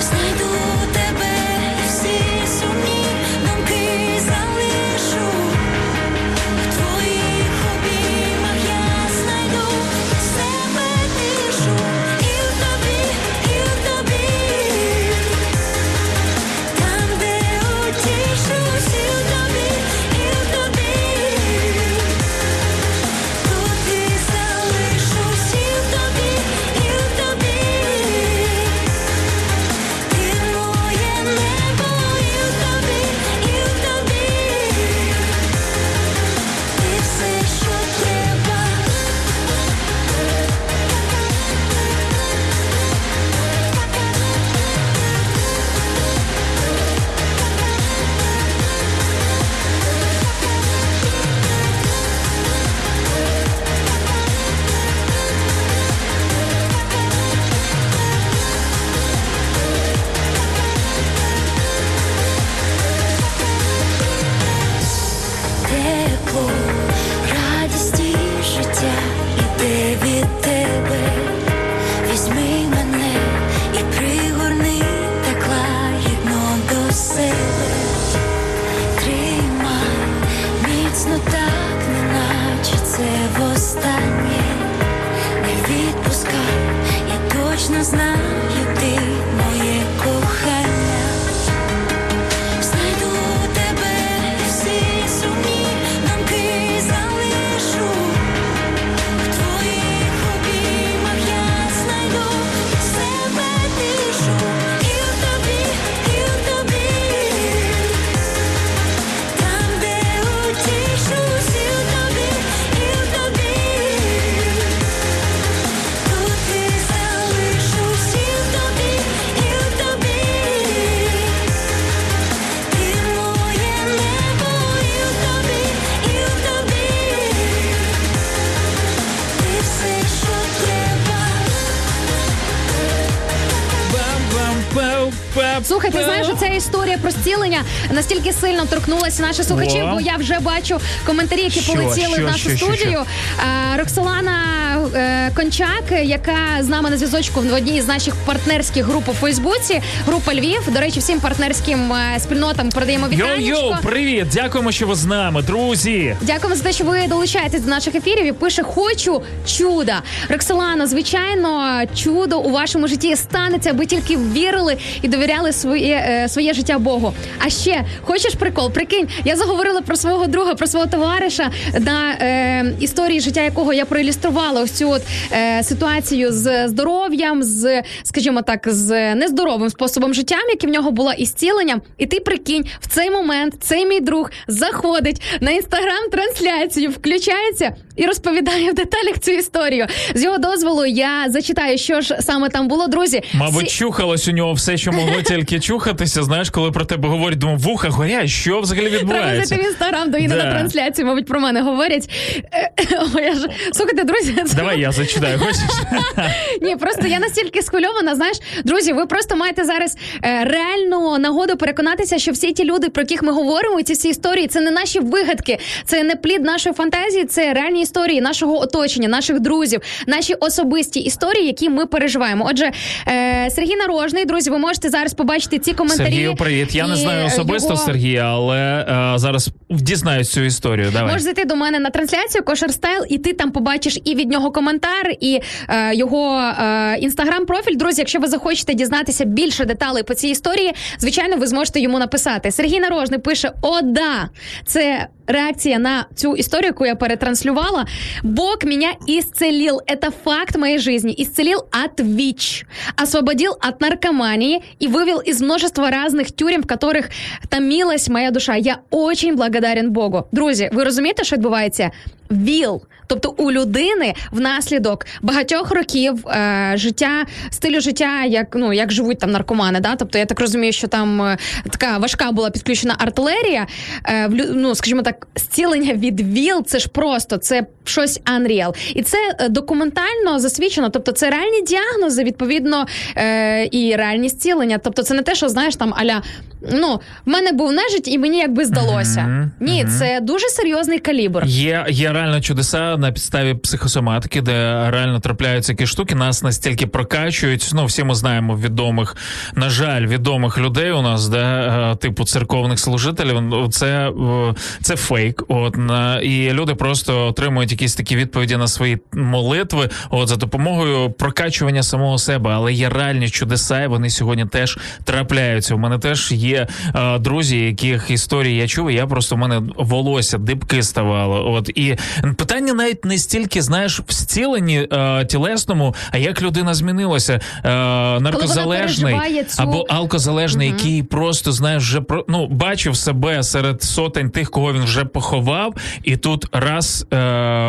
Знайду тебе і всі сумні думки залишу. She Слухай, ти знаєш, що ця історія про зцілення настільки сильно торкнулася наших слухачів, бо я вже бачу коментарі, які що, полетіли що, в нашу що, студію. Що, що, що. Роксолана Кончак, яка з нами на зв'язочку в одній з наших партнерських груп у Фейсбуці, група Львів. До речі, всім партнерським спільнотам передаємо вітанечко. Йо-йо, привіт! Дякуємо, що ви з нами, друзі! Дякуємо за те, що ви долучаєтесь до наших ефірів і пише «Хочу чуда». Роксолана, звичайно, чудо у вашому житті станеться, аби тільки вірили і довіряли своє, своє життя Богу. А ще, хочеш прикол? Прикинь, я заговорила про свого друга, про свого товариша, на е, історії життя якого я проілюструвала ось цю от, е, ситуацію з здоров'ям, з, скажімо так, з нездоровим способом життя, який в нього було із зціленням. І ти прикинь, в цей момент цей мій друг заходить на інстаграм-трансляцію, включається і розповідає в деталях цю історію. З його дозволу я зачитаю, що ж саме там було, друзі. Мабуть, Сі... чухалось у нього все, що могло тільки чухатися. Знаєш, коли про тебе говорять, думаю, вуха горять, що взагалі відбувається? Треба в інстаграм до Інни на трансляцію, мабуть, про мене говорять. Слухайте, друзі. Давай я зачитаю, хочеш? Ні, просто я настільки схвильована, знаєш. Друзі, ви просто маєте зараз реальну нагоду переконатися, що всі ті люди, про яких ми говоримо, ці всі історії, це не наші вигадки, це не плід нашої фантазії, це реальні історії нашого оточення, наших друзів, наші особисті історії, які ми переживаємо. Отже, е, Сергій Нарожний, друзі, ви можете зараз побачити ці коментарі. Сергію, привіт. Я не знаю особисто його... Сергія, але е, зараз дізнаюсь цю історію. Давай. Можеш зайти до мене на трансляцію Кошер Стайл, і ти там побачиш і від нього коментар, і е, його інстаграм-профіль. Е, друзі, якщо ви захочете дізнатися більше деталей по цій історії, звичайно, ви зможете йому написати. Сергій Нарожний пише: «О, да!» Це реакція на цю історію, яку я перетранслювала. «Бог меня исцелил. Это факт моей жизни. Исцелил от ВИЧ. Освободил от наркомании и вывел из множества разных тюрем, в которых томилась моя душа. Я очень благодарен Богу». Друзі, ви розумієте, що відбувається? ВІЛ. Тобто у людини внаслідок багатьох років е, життя, стилю життя, як, ну, як живуть там наркомани, да? Тобто я так розумію, що там е, така важка була підключена артилерія, е, в, ну, скажімо так, зцілення від ВІЛ, це ж просто, це щось unreal. І це документально засвідчено, тобто це реальні діагнози, відповідно, е, і реальні зцілення. Тобто це не те, що, знаєш, там, а-ля, ну, в мене був нежить і мені якби здалося. Mm-hmm. Ні, mm-hmm. Це дуже серйозний калібр. Є, є реально чудеса на підставі психосоматики, де реально трапляються які штуки, нас настільки прокачують. Ну, всі ми знаємо відомих, на жаль, відомих людей у нас, де, типу церковних служителів, це, це фейк. От, і люди просто отримують якісь такі відповіді на свої молитви, от, за допомогою прокачування самого себе. Але є реальні чудеса, і вони сьогодні теж трапляються. У мене теж є е, друзі, яких історії я чув, і я просто, в мене волосся дибки ставало. От, і питання навіть не стільки, знаєш, в зціленні е, тілесному, а як людина змінилася. Е, наркозалежний цю... або алкозалежний, угу. Який просто, знаєш, вже про, ну, бачив себе серед сотень тих, кого він вже поховав, і тут раз е,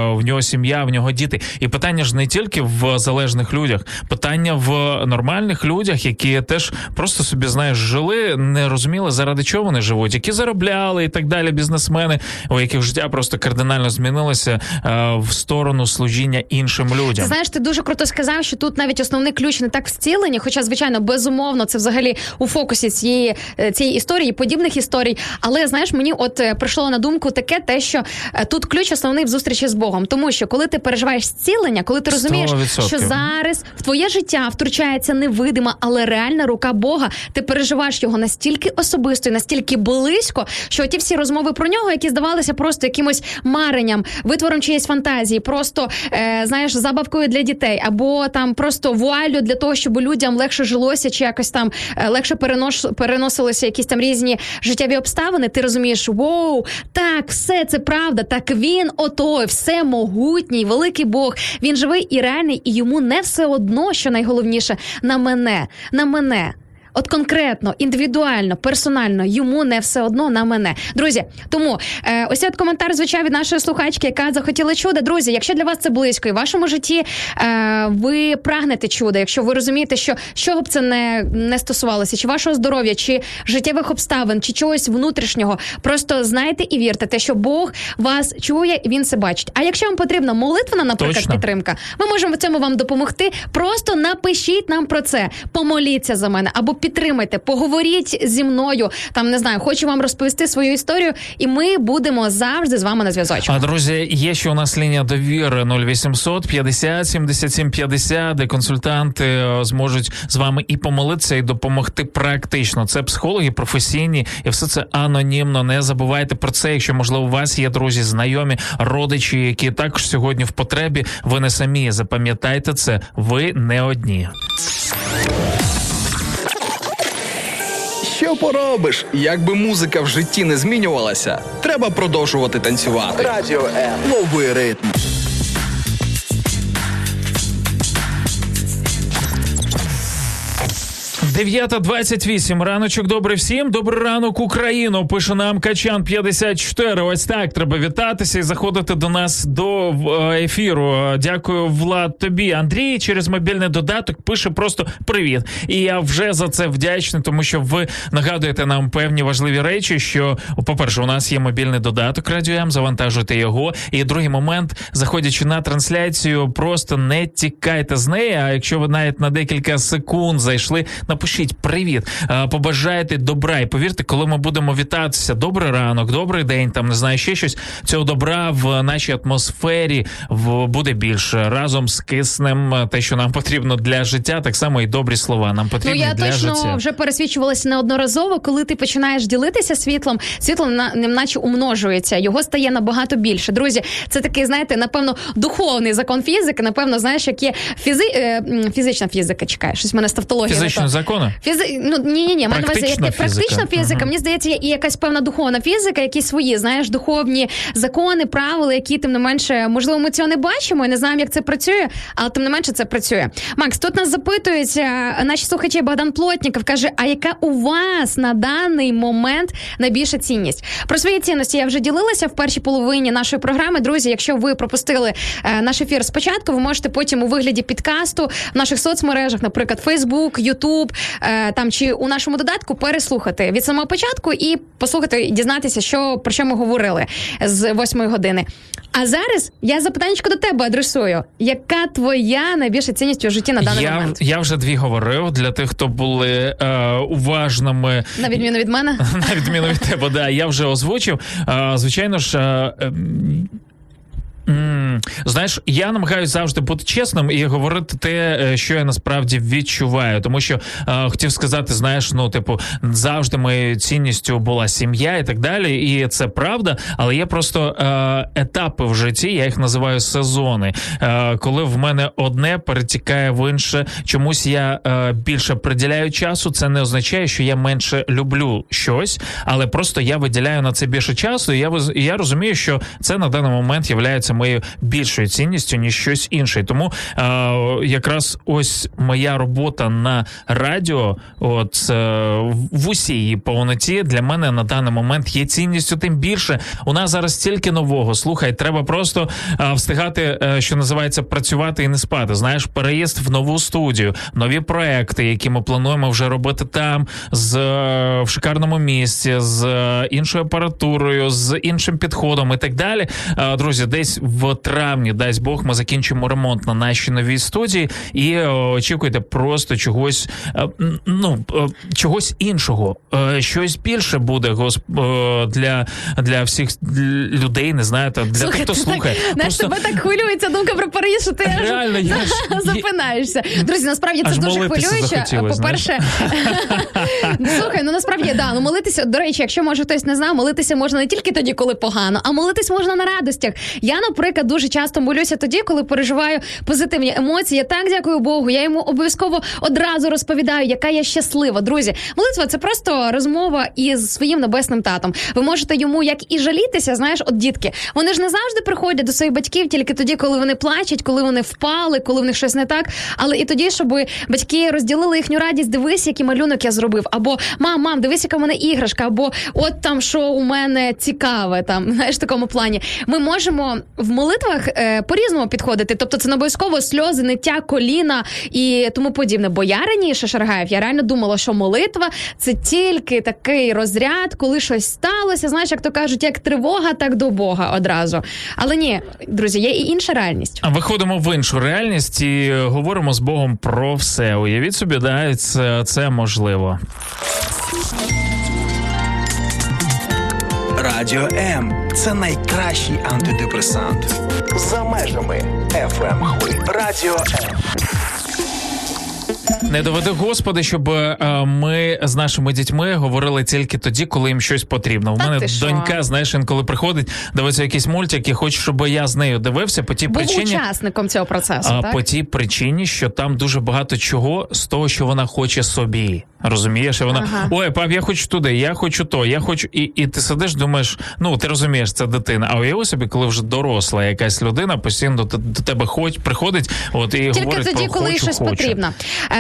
в нього сім'я, в нього діти. І питання ж не тільки в залежних людях, питання в нормальних людях, які теж просто собі, знаєш, жили, не розуміли, заради чого вони живуть, які заробляли і так далі, бізнесмени, у яких життя просто кардинально змінилося е, в сторону служіння іншим людям. Ти знаєш, ти дуже круто сказав, що тут навіть основний ключ не так в зціленні, хоча, звичайно, безумовно, це взагалі у фокусі цієї, цієї історії, подібних історій. Але, знаєш, мені от прийшло на думку таке, те, що тут ключ основний в зустрічі з Богом. Тому що, коли ти переживаєш зцілення, коли ти розумієш, сто відсотків що зараз в твоє життя втручається невидима, але реальна рука Бога, ти переживаєш його настільки особисто і настільки близько, що ті всі розмови про нього, які здавалися просто якимось маренням, витвором чиєїсь фантазії, просто, е, знаєш, забавкою для дітей, або там просто вуаллю для того, щоб людям легше жилося, чи якось там е, легше перенош, переносилися якісь там різні життєві обставини, ти розумієш, воу, так, все це правда, так він отой, всемогутній, великий Бог, він живий і реальний, і йому не все одно, що найголовніше, на мене, на мене. От конкретно, індивідуально, персонально, йому не все одно на мене. Друзі, тому е, ось от коментар звучав від нашої слухачки, яка захотіла чуда. Друзі, якщо для вас це близько, і в вашому житті е, ви прагнете чуда, якщо ви розумієте, що чого б це не, не стосувалося, чи вашого здоров'я, чи життєвих обставин, чи чогось внутрішнього, просто знайте і вірте те, що Бог вас чує, і він це бачить. А якщо вам потрібна молитвена, наприклад, Точно. підтримка, ми можемо в цьому вам допомогти. Просто напишіть нам про це. Помоліться за мене, або підтримайте, поговоріть зі мною, там, не знаю, хочу вам розповісти свою історію, і ми будемо завжди з вами на зв'язочку. А, друзі, є ще у нас лінія довіри нуль вісімсот п'ятдесят сімдесят сім п'ятдесят, де консультанти зможуть з вами і помолитися, і допомогти практично. Це психологи професійні, і все це анонімно. Не забувайте про це, якщо, можливо, у вас є друзі, знайомі, родичі, які також сьогодні в потребі. Ви не самі, запам'ятайте це, ви не одні. Що поробиш? Якби музика в житті не змінювалася, треба продовжувати танцювати. Радіо М. Лови ритм. дев'ята двадцять вісім. Раночок добрий всім. Добрий ранок, Україно. Пише нам Качан п'ятдесят чотири. Ось так треба вітатися і заходити до нас до ефіру. Дякую, Влад, тобі. Андрій через мобільний додаток пише просто «Привіт». І я вже за це вдячний, тому що ви нагадуєте нам певні важливі речі, що, по-перше, у нас є мобільний додаток Радіо М, завантажуйте його. І другий момент, заходячи на трансляцію, просто не тікайте з неї, а якщо ви навіть на декілька секунд зайшли, напишіть «Привіт», побажайте добра. І повірте, коли ми будемо вітатися «Добрий ранок», «Добрий день», там, не знаю, ще щось, цього добра в нашій атмосфері буде більше. Разом скиснем те, що нам потрібно для життя, так само і добрі слова нам потрібні ну, для життя. Я точно вже пересвідчувалася неодноразово, коли ти починаєш ділитися світлом, світло неначе умножується, його стає набагато більше. Друзі, це такий, знаєте, напевно, духовний закон фізики, напевно, знаєш, як є фізи... фізична фізика, чекай, щось в мене з тавтологією. Фізична закон. Фізи... Ну, ні-ні-ні, практична мене вважає, практична фізика, uh-huh. мені здається, є і якась певна духовна фізика, які свої, знаєш, духовні закони, правила, які, тим не менше, можливо, ми цього не бачимо і не знаємо, як це працює, але тим не менше це працює. Макс, тут нас запитують, наші слухачі, Богдан Плотніков каже, а яка у вас на даний момент найбільша цінність? Про свої цінності я вже ділилася в першій половині нашої програми. Друзі, якщо ви пропустили наш ефір спочатку, ви можете потім у вигляді підкасту в наших соцмережах, наприклад, Facebook, YouTube, там чи у нашому додатку переслухати від самого початку і послухати, дізнатися, що, про що ми говорили з восьмої години. А зараз я запитанечко до тебе адресую. Яка твоя найбільша цінність у житті на даний я, момент? Я вже дві говорив для тих, хто були е, уважними. На відміну від мене? На відміну від тебе, да. Я вже озвучив. Е, звичайно ж... Е, е, Mm. Знаєш, я намагаюся завжди бути чесним і говорити те, що я насправді відчуваю. Тому що е, хотів сказати, знаєш, ну, типу, завжди моєю цінністю була сім'я і так далі, і це правда, але є просто е, етапи в житті, я їх називаю сезони, е, коли в мене одне перетікає в інше. Чомусь я е, більше приділяю часу, це не означає, що я менше люблю щось, але просто я виділяю на це більше часу, і я, і я розумію, що це на даний момент являється моєю більшою цінністю, ніж щось інше. Тому е, якраз ось моя робота на радіо, от е, в усій її повноті, для мене на даний момент є цінністю. Тим більше, у нас зараз стільки нового. Слухай, треба просто е, встигати, е, що називається, працювати і не спати. Знаєш, переїзд в нову студію, нові проекти, які ми плануємо вже робити там, з, е, в шикарному місці, з е, іншою апаратурою, з іншим підходом і так далі. Е, друзі, десь в травні, дасть Бог, ми закінчимо ремонт на нашій новій студії і очікуйте просто чогось, ну, чогось іншого. Щось більше буде для, для всіх людей, не знаю, для слухай, тих, хто слухає. Знаєш, просто... тебе так хвилюється думка про Париж, що ти реально, аж я ж... запинаєшся. Друзі, насправді це аж дуже хвилююче. По-перше, слухай, ну насправді, да, ну молитися, до речі, якщо може хтось не знав, молитися можна не тільки тоді, коли погано, а молитись можна на радостях. Я, наприклад, дуже часто молюся тоді, коли переживаю позитивні емоції. Я так дякую Богу, я йому обов'язково одразу розповідаю, яка я щаслива. Друзі, молитва – це просто розмова із своїм небесним татом. Ви можете йому як і жалітися, знаєш, от дітки. Вони ж не завжди приходять до своїх батьків тільки тоді, коли вони плачуть, коли вони впали, коли в них щось не так. Але і тоді, щоб батьки розділили їхню радість, дивись, який малюнок я зробив. Або, мам, мам, дивись, яка в мене іграшка. Або, от там, що у мене цікаве, там, знаєш, в такому плані. Ми можемо в молитвах е, по-різному підходити. Тобто це не обов'язково сльози, ниття, коліна і тому подібне. Бо я раніше, Шаргаєв, я реально думала, що молитва – це тільки такий розряд, коли щось сталося. Знаєш, як то кажуть, як тривога, так до Бога одразу. Але ні, друзі, є і інша реальність. А виходимо в іншу реальність і говоримо з Богом про все. Уявіть собі, да, це, це можливо. Радіо М – це найкращий антидепресант. За межами еф ем-хвиль. Радіо М. Не доведи, Господи, щоб ми з нашими дітьми говорили тільки тоді, коли їм щось потрібно. У мене донька, знаєш, інколи приходить, дивиться якісь мультики, хоче, щоб я з нею дивився по тій Був причині. Був учасником цього процесу, а, так? По тій причині, що там дуже багато чого з того, що вона хоче собі. Розумієш? І вона, ага. ой, пап, я хочу туди, я хочу то, я хочу... І, і ти сидиш, думаєш, ну, ти розумієш, це дитина. А уяви собі, коли вже доросла якась людина, постійно до, до тебе хоч, приходить, от, і тільки говорить тоді, про хочу, хочу. Тільки тоді, коли щось потрібно.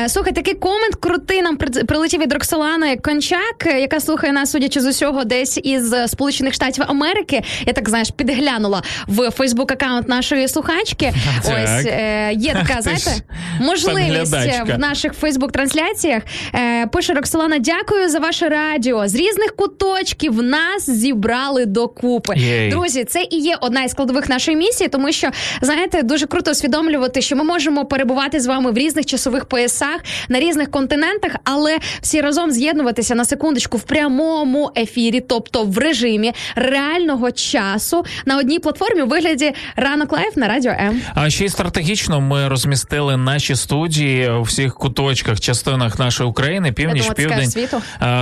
Слухай, такий комент крутий нам прилетів від Роксолани Кончак, яка слухає нас, судячи з усього, десь із Сполучених Штатів Америки. Я так, знаєш, підглянула в Фейсбук-аккаунт нашої слухачки. Так. Ось, е, є така, знаєте, можливість в наших Фейсбук-трансляціях. Е, пише Роксолана, дякую за ваше радіо. З різних куточків нас зібрали докупи. Єй. Друзі, це і є одна із складових нашої місії, тому що, знаєте, дуже круто усвідомлювати, що ми можемо перебувати з вами в різних часових поясах, на різних континентах, але всі разом з'єднуватися на секундочку в прямому ефірі, тобто в режимі реального часу на одній платформі у вигляді «Ранок Лайф» на Радіо М. А ще й стратегічно ми розмістили наші студії у всіх куточках, частинах нашої України, північ, думаю, південь,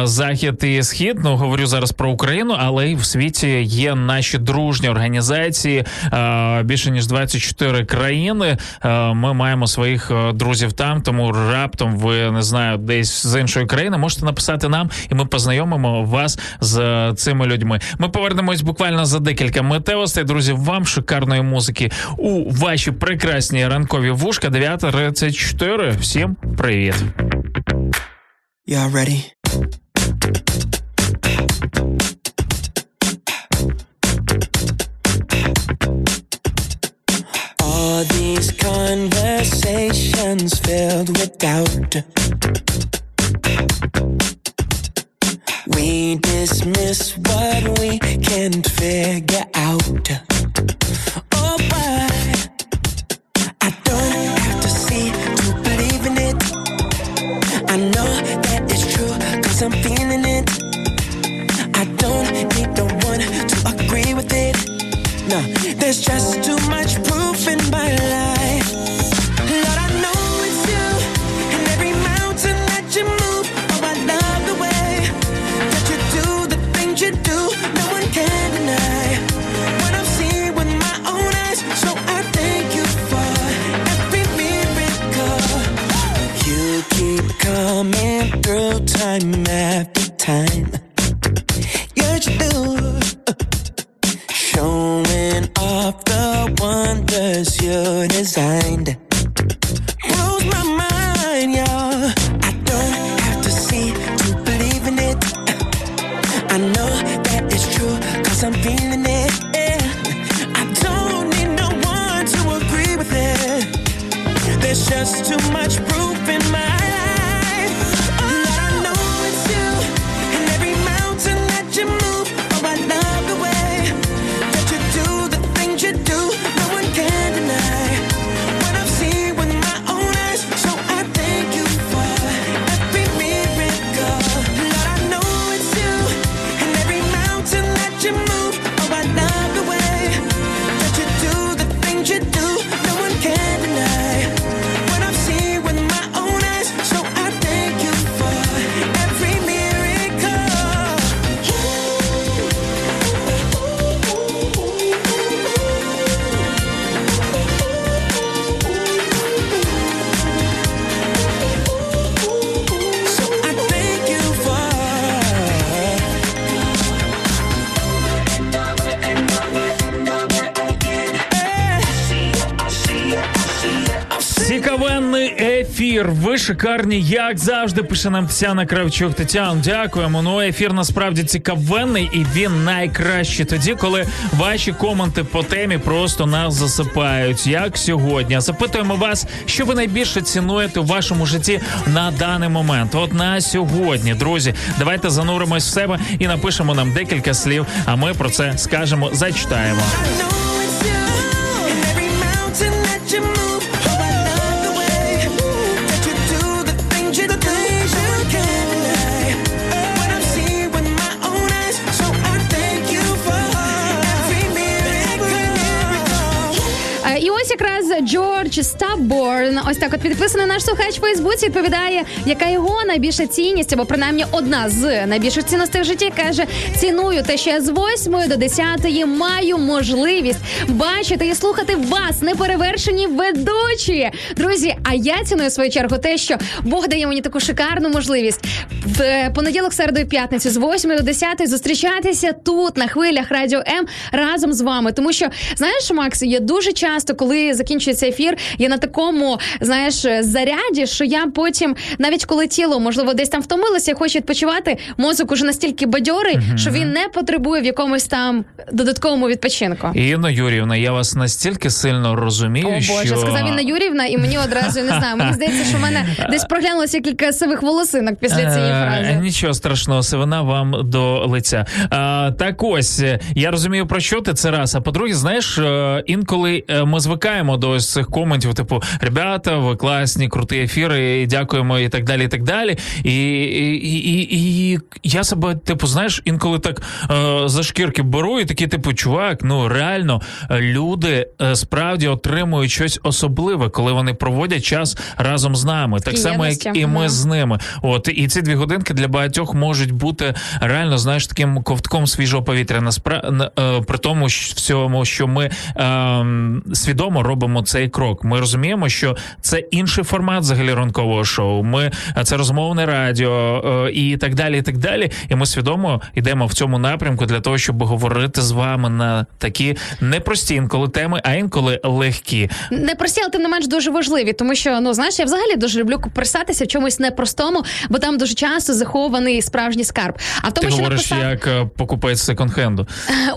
захід і схід. Ну, говорю зараз про Україну, але й в світі є наші дружні організації, більше ніж двадцять чотири країни. Ми маємо своїх друзів там, тому раптом ви, не знаю, десь з іншої країни, можете написати нам, і ми познайомимо вас з цими людьми. Ми повернемось буквально за декілька митевостей. Друзі, вам шикарної музики у ваші прекрасні ранкові вушка. дев'ята тридцять чотири. Всім привіт. All these conversations filled with doubt, we dismiss what we can't figure out. Oh, why? I don't have to see to believe in it. I know that it's true 'cause I'm feeling it. I don't need no one to agree with it. No, there's just too much proof in my life. Lord, I know it's you, and every mountain that you move. Oh, I love the way that you do the things you do. No one can deny what I've seen with my own eyes. So I thank you for every miracle. You keep coming through time after time. Yeah, you do. Showing off the wonders you designed. Blows my mind, y'all. I don't have to see to believe in it. I know that it's true 'cause I'm feeling it. I don't need no one to agree with it. There's just too much proof in my life. Lord, I know it's you and every mountain that you move. Oh, I love the way. You do the things you do, no one can deny what I've seen with my own eyes. ефір. Ви шикарні, як завжди, пише нам Тетяна Кравчук. Тетян, дякуємо. Ну, ефір насправді цікавенний, і він найкращий тоді, коли ваші коменти по темі просто нас засипають, як сьогодні. Запитуємо вас, що ви найбільше цінуєте у вашому житті на даний момент. От на сьогодні, друзі, давайте зануримось в себе і напишемо нам декілька слів, а ми про це скажемо, зачитаємо. Джордж Стабборн, ось так от підписаний наш слухач в Фейсбуці, відповідає, яка його найбільша цінність, або принаймні одна з найбільших цінностей в житті, каже, ціную те, що я з восьмої до десятої маю можливість бачити і слухати вас, неперевершені ведучі. Друзі, а я ціную в свою чергу те, що Бог дає мені таку шикарну можливість в понеділок, середу і п'ятницю з восьмої до десятої зустрічатися тут, на хвилях Радіо М, разом з вами. Тому що, знаєш, Макс, я дуже часто, коли закінчую цей ефір, я на такому, знаєш, заряді, що я потім, навіть коли тіло, можливо, десь там втомилося і хочу відпочивати, мозок уже настільки бадьорий, mm-hmm. що він не потребує в якомусь там додатковому відпочинку. Інна Юріївна, я вас настільки сильно розумію, О, що... О, Боже, сказав Інна Юріївна, і мені одразу, не знаю, мені здається, що в мене десь проглянулося кілька сивих волосинок після цієї фрази. Нічого страшного, сивина вам до лиця. А, так ось, я розумію, про що ти, це раз. А по-друге, знаєш, інколи ми звикаємо до з цих коментів, типу, ребята, ви класні, круті ефіри, дякуємо, і так далі, і так далі. І, і, і, і я себе, типу, знаєш, інколи так е, за шкірки беру і такий, типу, чувак, ну, реально, люди е, справді отримують щось особливе, коли вони проводять час разом з нами. Так само, як і ми з ними. От, і ці дві годинки для багатьох можуть бути реально, знаєш, таким ковтком свіжого повітря, Наспра... е, при тому всьому, що ми е, свідомо робимо цей крок. Ми розуміємо, що це інший формат взагалі ранкового шоу. Ми, це розмовне радіо і так далі, і так далі. І ми свідомо йдемо в цьому напрямку для того, щоб говорити з вами на такі непрості інколи теми, а інколи легкі. Непрості, але тим не менш дуже важливі, тому що, ну, знаєш, я взагалі дуже люблю копирсатися в чомусь непростому, бо там дуже часто захований справжній скарб. А в тому, ти що говориш, написав... як покупець секонд-хенду.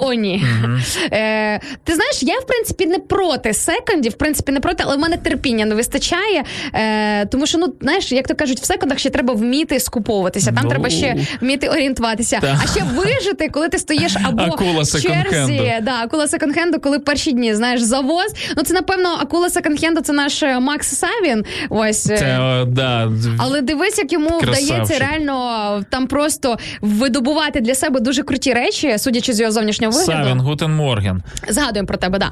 О, ні. Угу. Е, ти знаєш, я, в принципі, не проти секондів, в принципі, не проти, але в мене терпіння не вистачає, е, тому що, ну, знаєш, як то кажуть, в секундах ще треба вміти скуповуватися, там no. треба ще вміти орієнтуватися, да. а ще вижити, коли ти стоїш або акула в черзі, да, акула секонд-хенду, коли перші дні, знаєш, завоз, ну, це, напевно, акула секонд-хенду, це наш Макс Савін, ось, це, о, да. але дивись, як йому красавчик. Вдається реально там просто видобувати для себе дуже круті речі, судячи з його зовнішнього вигляду. Савін, гутен морген. Згадуємо про тебе, да.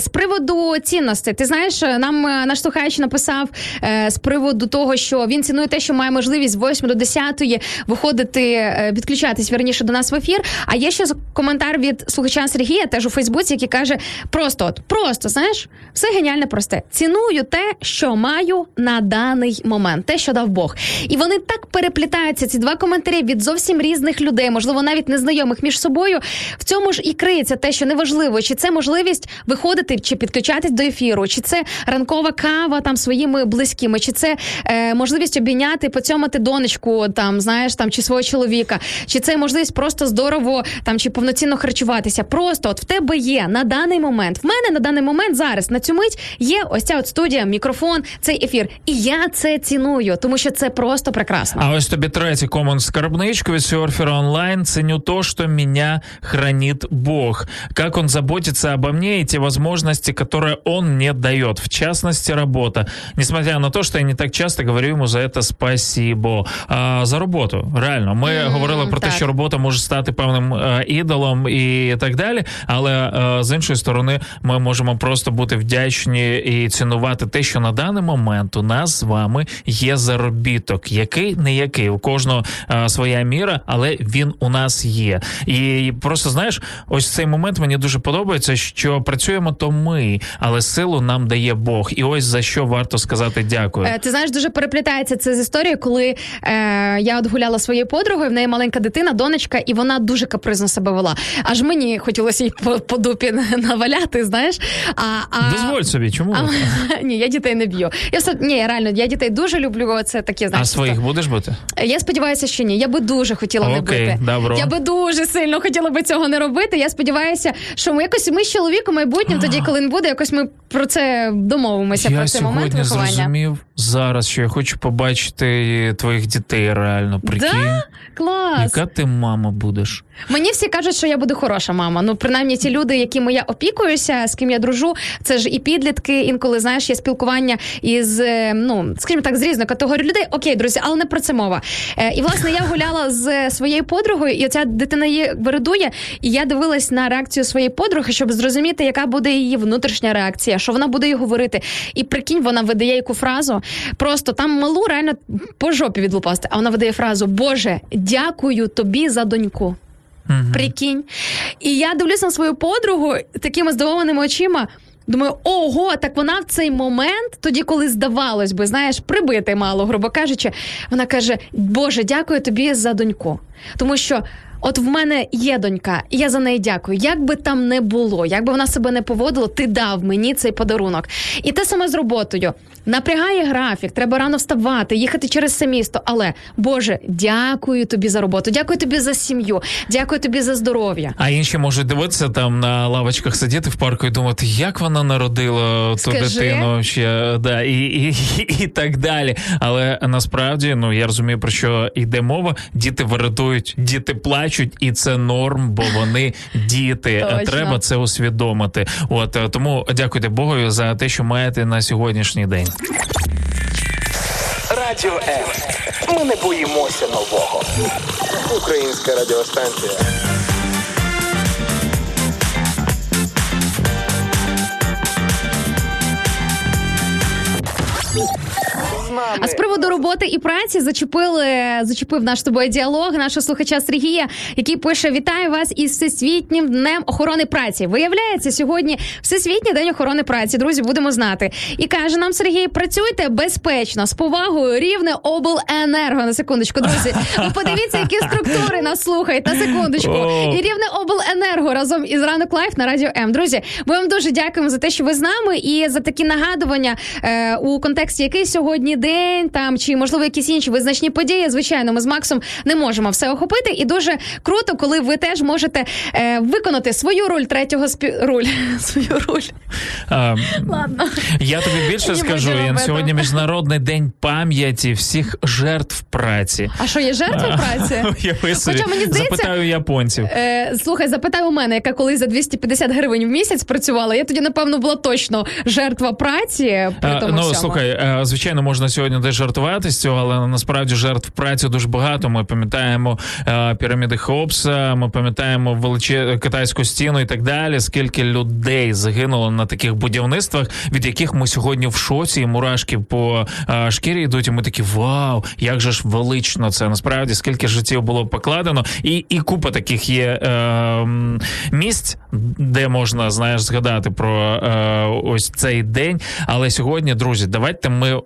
З приводу цін ти знаєш, нам наш слухач написав е, з приводу того, що він цінує те, що має можливість з восьмої до десятої виходити, е, відключатись, вірніше, до нас в ефір. А є ще коментар від слухача Сергія, теж у Фейсбуці, який каже, просто, от, просто, знаєш, все геніально просте. Ціную те, що маю на даний момент, те, що дав Бог. І вони так переплітаються, ці два коментарі, від зовсім різних людей, можливо, навіть незнайомих між собою. В цьому ж і криється те, що неважливо, чи це можливість виходити, чи підключатись до ефіру, Ефіру. Чи це ранкова кава там своїми близькими, чи це е, можливість обійняти, поцьомати донечку, там, знаєш, там, чи свого чоловіка, чи це можливість просто здорово там, чи повноцінно харчуватися. Просто от в тебе є на даний момент, в мене на даний момент зараз, на цю мить є ось ця от студія, мікрофон, цей ефір. І я це ціную, тому що це просто прекрасно. А ось тобі третій комент скарбничку від Surfer Online. Ценю то, що мене хранит Бог. Как он заботится обо мне и те возможности, которые он мне дает, в частности, работа. Несмотря на то, что я не так часто говорю ему за это спасибо. А, за роботу, реально. Ми mm, говорили про так. те, що робота може стати певним а, ідолом і так далі, але а, з іншої сторони ми можемо просто бути вдячні і цінувати те, що на даний момент у нас з вами є заробіток. Який, не який. У кожного а, своя міра, але він у нас є. І просто, знаєш, ось цей момент мені дуже подобається, що працюємо то ми, але силу нам дає Бог. І ось за що варто сказати дякую. Ти знаєш, дуже переплітається це з історією, коли е, я от гуляла своєю подругою, в неї маленька дитина, донечка, і вона дуже капризно себе вела. Аж мені хотілося їй по, по дупі наваляти, знаєш. А, а... Дозволь собі, чому? А, ні, я дітей не б'ю. Я все, ні, реально, я дітей дуже люблю, це таке, знаєш. А своїх що... будеш бити? Я сподіваюся, що ні. Я би дуже хотіла не бити. Добро. Я би дуже сильно хотіла би цього не робити. Я сподіваюся, що ми якось ми з чоловіком майбутнім, тоді, коли він буде, якось ми про це домовимося, я про цей момент виховання. Я сьогодні зрозумів зараз, що я хочу побачити твоїх дітей реально, прикинь. Да? Клас. Яка ти мама будеш? Мені всі кажуть, що я буду хороша мама. Ну, принаймні, ті люди, якими я опікуюся, з ким я дружу, це ж і підлітки, інколи, знаєш, є спілкування із, ну, скажімо так, з різної категорії людей. Окей, друзі, але не про це мова. Е, і, власне, я гуляла з своєю подругою, і оця дитина її виридує, і я дивилась на реакцію своєї подруги, щоб зрозуміти, яка буде її внутрішня реакція, що вона буде їй говорити. І, прикинь, вона видає яку фразу, просто там малу реально по жопі відлупасти, а вона видає фразу «Боже, дякую тобі за доньку». Uh-huh. Прикинь. І я дивлюся на свою подругу такими здивованими очима. Думаю, ого, так вона в цей момент, тоді, коли здавалось би, знаєш, прибити мало, грубо кажучи, вона каже, Боже, дякую тобі за доньку. Тому що от в мене є донька, і я за неї дякую. Як би там не було, як би вона себе не поводила, ти дав мені цей подарунок. І те саме з роботою. Напрягає графік, треба рано вставати, їхати через все місто. Але, Боже, дякую тобі за роботу, дякую тобі за сім'ю, дякую тобі за здоров'я. А інші можуть дивитися там на лавочках сидіти в парку і думати, як вона народила Скажи. ту дитину, ще, да, і, і, і, і так далі. Але насправді, ну, я розумію, про що йде мова, діти виридують, діти плачуть. І це норм, бо вони діти. Точно. Треба це усвідомити. От тому дякуйте Богу за те, що маєте на сьогоднішній день. Радіо М. Ми не боїмося нового. Українська радіостанція. А з приводу роботи і праці зачепили, зачепив наш з тобою діалог нашого слухача Сергія, який пише: «Вітаю вас із Всесвітнім днем охорони праці». Виявляється, сьогодні Всесвітній день охорони праці, друзі, будемо знати. І каже нам Сергій: «Працюйте безпечно, з повагою, Рівне обленерго». На секундочку, друзі, ви подивіться, які структури нас слухають, на секундочку. І Рівне обленерго разом із Ранок Лайф на Радіо М. Друзі, ми вам дуже дякуємо за те, що ви з нами, і за такі нагадування, е, у контексті який сьогодні день, там, чи, можливо, якісь інші визначні події. Звичайно, ми з Максом не можемо все охопити, і дуже круто, коли ви теж можете е, виконати свою роль третього спів... роль. Свою роль. А, Ладно. Я тобі більше не скажу. Я сьогодні Міжнародний день пам'яті всіх жертв праці. А що, є жертва праці? Хоча, мені здається, запитаю японців. Е, слухай, запитаю у мене, яка колись за двісті п'ятдесят гривень в місяць працювала. Я тоді, напевно, була точно жертва праці. При тому а, ну, всьому. Слухай, звичайно, можна сьогодні десь жартувати з цього, але насправді жертв праці дуже багато. Ми пам'ятаємо е, піраміди Хеопса, ми пам'ятаємо величе... китайську стіну і так далі. Скільки людей загинуло на таких будівництвах, від яких ми сьогодні в шоці, і мурашки по е, шкірі йдуть, і ми такі, вау, як же ж велично це. Насправді, скільки життів було покладено. І, і купа таких є е, місць, де можна, знаєш, згадати про е, ось цей день. Але сьогодні, друзі, давайте ми е,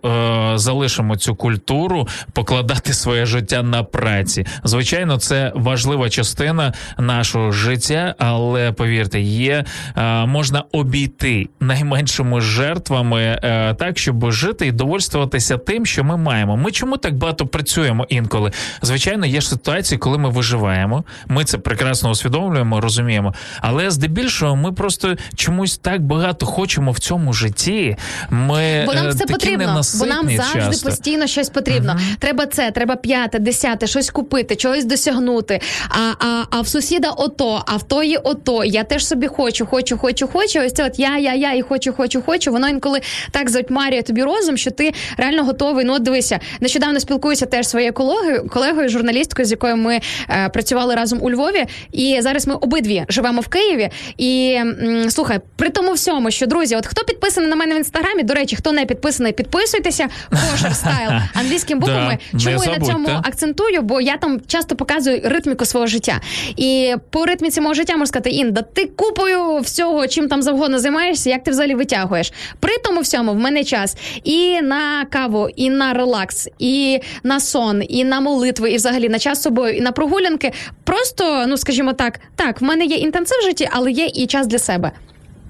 залишимо цю культуру покладати своє життя на праці. Звичайно, це важлива частина нашого життя, але, повірте, є, е, можна обійти найменшими жертвами е, так, щоб жити і довольствуватися тим, що ми маємо. Ми чому так багато працюємо інколи? Звичайно, є ж ситуації, коли ми виживаємо, ми це прекрасно усвідомлюємо, розуміємо, але здебільшого ми просто чомусь так багато хочемо в цьому житті. Ми бо нам це потрібно, бо нам завжди часто. Постійно щось потрібно. Uh-huh. Треба це, треба п'яте, десяте, щось купити, чогось досягнути. А, а, а в сусіда ото, а в тої ото. Я теж собі хочу, хочу, хочу, хочу. Ось це от я, я, я і хочу, хочу, хочу. Воно інколи так затьмарює тобі розум, що ти реально готовий. Ну, дивися, нещодавно спілкуюся теж своєю колегою, колегою, журналісткою, з якою ми е, працювали разом у Львові. І зараз ми обидві живемо в Києві. І, м, слухай, при тому всьому, що, друзі, от хто підписаний на мене в Інстаграмі, до речі, хто не підписаний, підписуйтеся, кошер стайл англійськими буквами. Да, чому я на цьому та? акцентую? Бо я там часто показую ритміку свого життя. І по ритміці мого життя можу сказати, Інда, ти купою всього, чим там завгодно займаєшся, як ти взагалі витягуєш. При тому всьому в мене час і на каву, і на релакс, і на сон, і на молитви, і взагалі на час з собою, і на прогулянки. Просто, ну скажімо так, так, в мене є інтенсив в житті, але є і час для себе.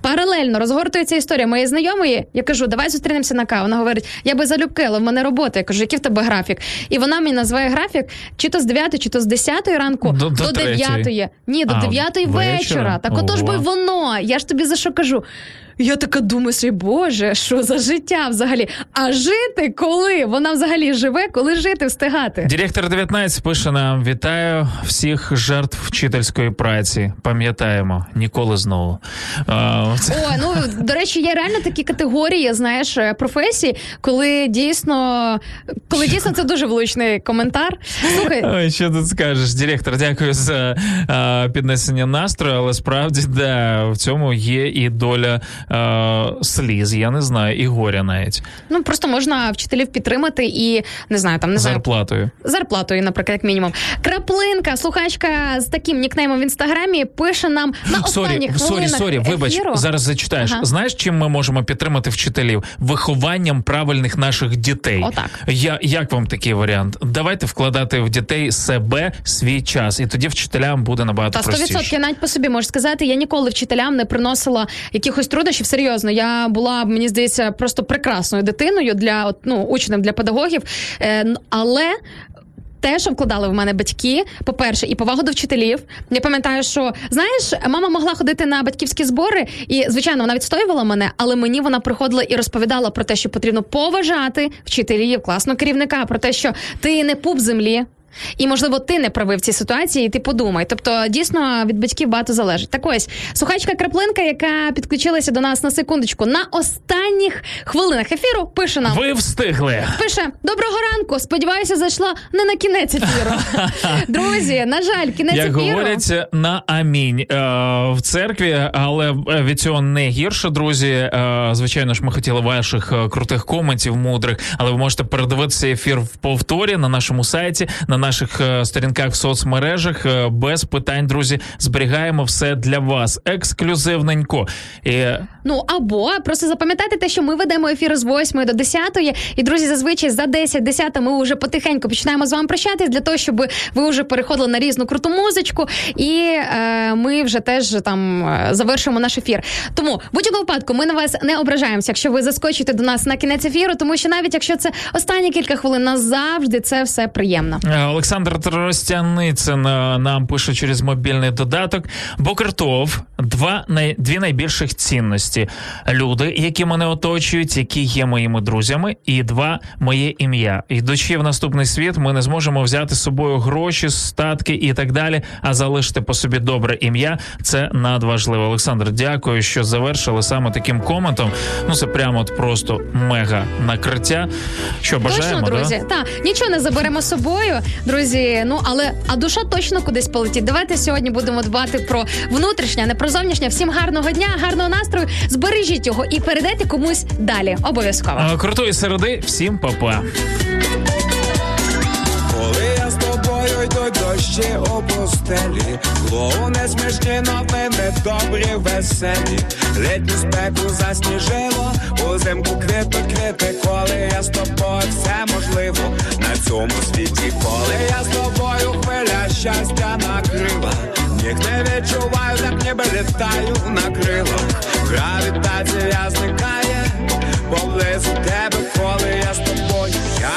Паралельно розгортується історія моєї знайомої. Я кажу, давай зустрінемося на каву. Вона говорить, я би залюбки, але в мене робота. Я кажу, який в тебе графік? І вона мені називає графік чи то з дев'ятої, чи то з десятої ранку до, до, до дев'ятої. Ні, до дев'ятої вечора. вечора. Так ого. Отож би воно. Я ж тобі за що кажу? Я така думаю собі, боже, що за життя взагалі? А жити коли? Вона взагалі живе, коли жити встигати? Директор дев'ятнадцять пише нам, вітаю всіх жертв вчительської праці. Пам'ятаємо, ніколи знову. О, ну, до речі, є реально такі категорії, знаєш, професій, коли дійсно, коли дійсно це дуже влучний коментар. Слухай. Ой, що тут скажеш, директор, дякую за а, піднесення настрою, але справді, да, в цьому є і доля сліз, я не знаю, і горя навіть. Ну, просто можна вчителів підтримати і, не знаю, там, не знаю... Зарплатою. Зарплатою, наприклад, як мінімум. Краплинка, слухачка з таким нікнеймом в Інстаграмі, пише нам на останніх хвилинах ефіру. Сорі, сорі, вибач, зараз зачитаєш. Ага. Знаєш, чим ми можемо підтримати вчителів? Вихованням правильних наших дітей. Отак. Я, як вам такий варіант? Давайте вкладати в дітей себе, свій час, і тоді вчителям буде набагато Та, простіше. Та сто відсотків я навіть по собі можу сказати, я ніколи вчителям не приносила якихось трудів. Серйозно, я була, мені здається, просто прекрасною дитиною для, ну, учнем, для педагогів, але те, що вкладали в мене батьки, по-перше, і повагу до вчителів. Я пам'ятаю, що, знаєш, мама могла ходити на батьківські збори, і, звичайно, вона відстоювала мене, але мені вона приходила і розповідала про те, що потрібно поважати вчителів, класного керівника, про те, що ти не пуп землі. І, можливо, ти не правив в цій ситуації, і ти подумай. Тобто, дійсно, від батьків багато залежить. Так ось, слухачка Краплинка, яка підключилася до нас на секундочку, на останніх хвилинах ефіру, пише нам. Ви встигли. Пише, доброго ранку, сподіваюся, зайшла не на кінець ефіру. Друзі, на жаль, кінець ефіру. Як говорять, на амінь. В церкві, але від цього не гірше, друзі. Звичайно ж, ми хотіли ваших крутих коментів, мудрих, але ви можете передивитися ефір в повторі на нашому сайті, на наших сторінках в соцмережах. Без питань, друзі, зберігаємо все для вас. Ексклюзивненько. І... Ну, або просто запам'ятайте те, що ми ведемо ефір з восьмої до десятої. І, друзі, зазвичай за десять десять ми вже потихеньку починаємо з вами прощатись, для того, щоб ви вже переходили на різну круту музичку. І е, ми вже теж там завершимо наш ефір. Тому, в будь-якому випадку, ми на вас не ображаємося, якщо ви заскочите до нас на кінець ефіру, тому що навіть якщо це останні кілька хвилин, назавжди це все приємно. Олександр Тростяницин нам пише через мобільний додаток. Бокартов, два най... дві найбільших цінності. Люди, які мене оточують, які є моїми друзями, і два – моє ім'я. Йдучи в наступний світ, ми не зможемо взяти з собою гроші, статки і так далі, а залишити по собі добре ім'я – це надважливо. Олександр, дякую, що завершили саме таким коментом. Ну, це прямо от просто мега накриття. Що, бажаємо, точно, друзі. Да? Так, нічого не заберемо з собою. Друзі, ну, але, а душа точно кудись полетить. Давайте сьогодні будемо дбати про внутрішнє, не про зовнішнє. Всім гарного дня, гарного настрою. Збережіть його і передайте комусь далі. Обов'язково. Крутої середи. Всім па-па. Коли я з тобою йду дощі у пустелі, клоуни смішні, новини добрі, веселі. Літню спеку засніжило, узимку квіти-квіти. Коли я з тобою, все можливо на цьому світі. Коли я з тобою, хвиля щастя накрила. Ніг не відчуваю, так ніби літаю на крилах. Гравітація зникає поблизу тебе. Коли я з тобою, я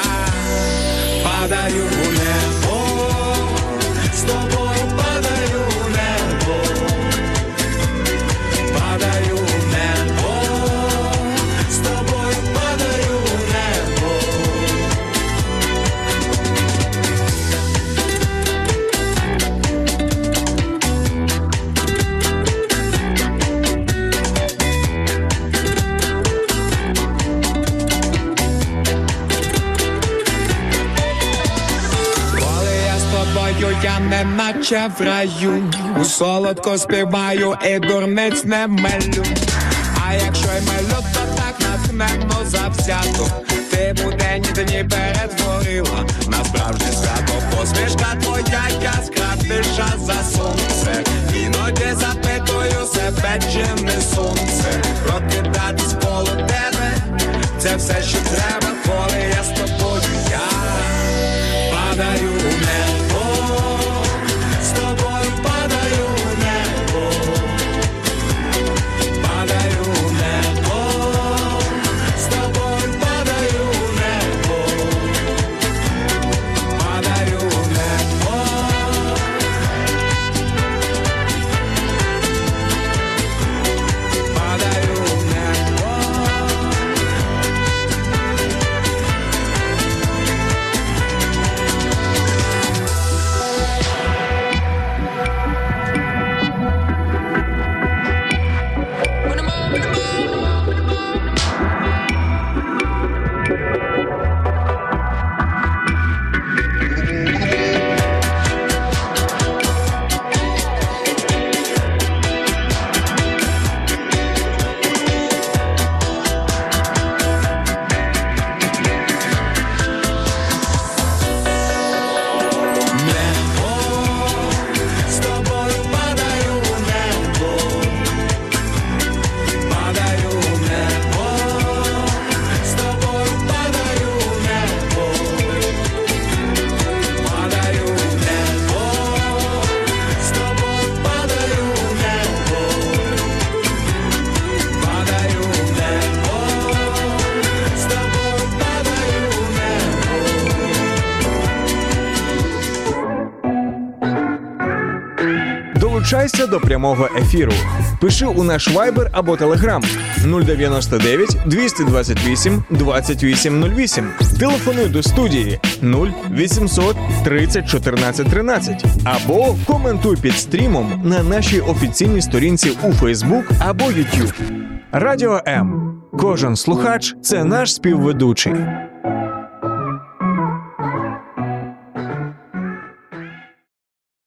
падаю у небо, з тобою падаю у небо, падаю у небо, з тобою падаю у небо. Я не наче в раю, у солодко співаю і дурниць не мелю. А якщо й мелю, то так натхненно завзято. Ти будені дні перетворила на справжнє свято. Посмішка твоя яскравіша за сонце. Іноді запитую себе, чи не сонце. Прокидатись коло тебе, це все, що треба. Коли я з тобою, я падаю у небо. Падаю у небо, падаю. долучайся до прямого ефіру. Пиши у наш Viber або Telegram нуль дев'ять дев'ять двісті двадцять вісім двадцять вісім нуль вісім. Телефонуй до студії нуль вісімсот тридцять чотирнадцять тринадцять або коментуй під стрімом на нашій офіційній сторінці у Facebook або YouTube. Радіо М. Кожен слухач – це наш співведучий.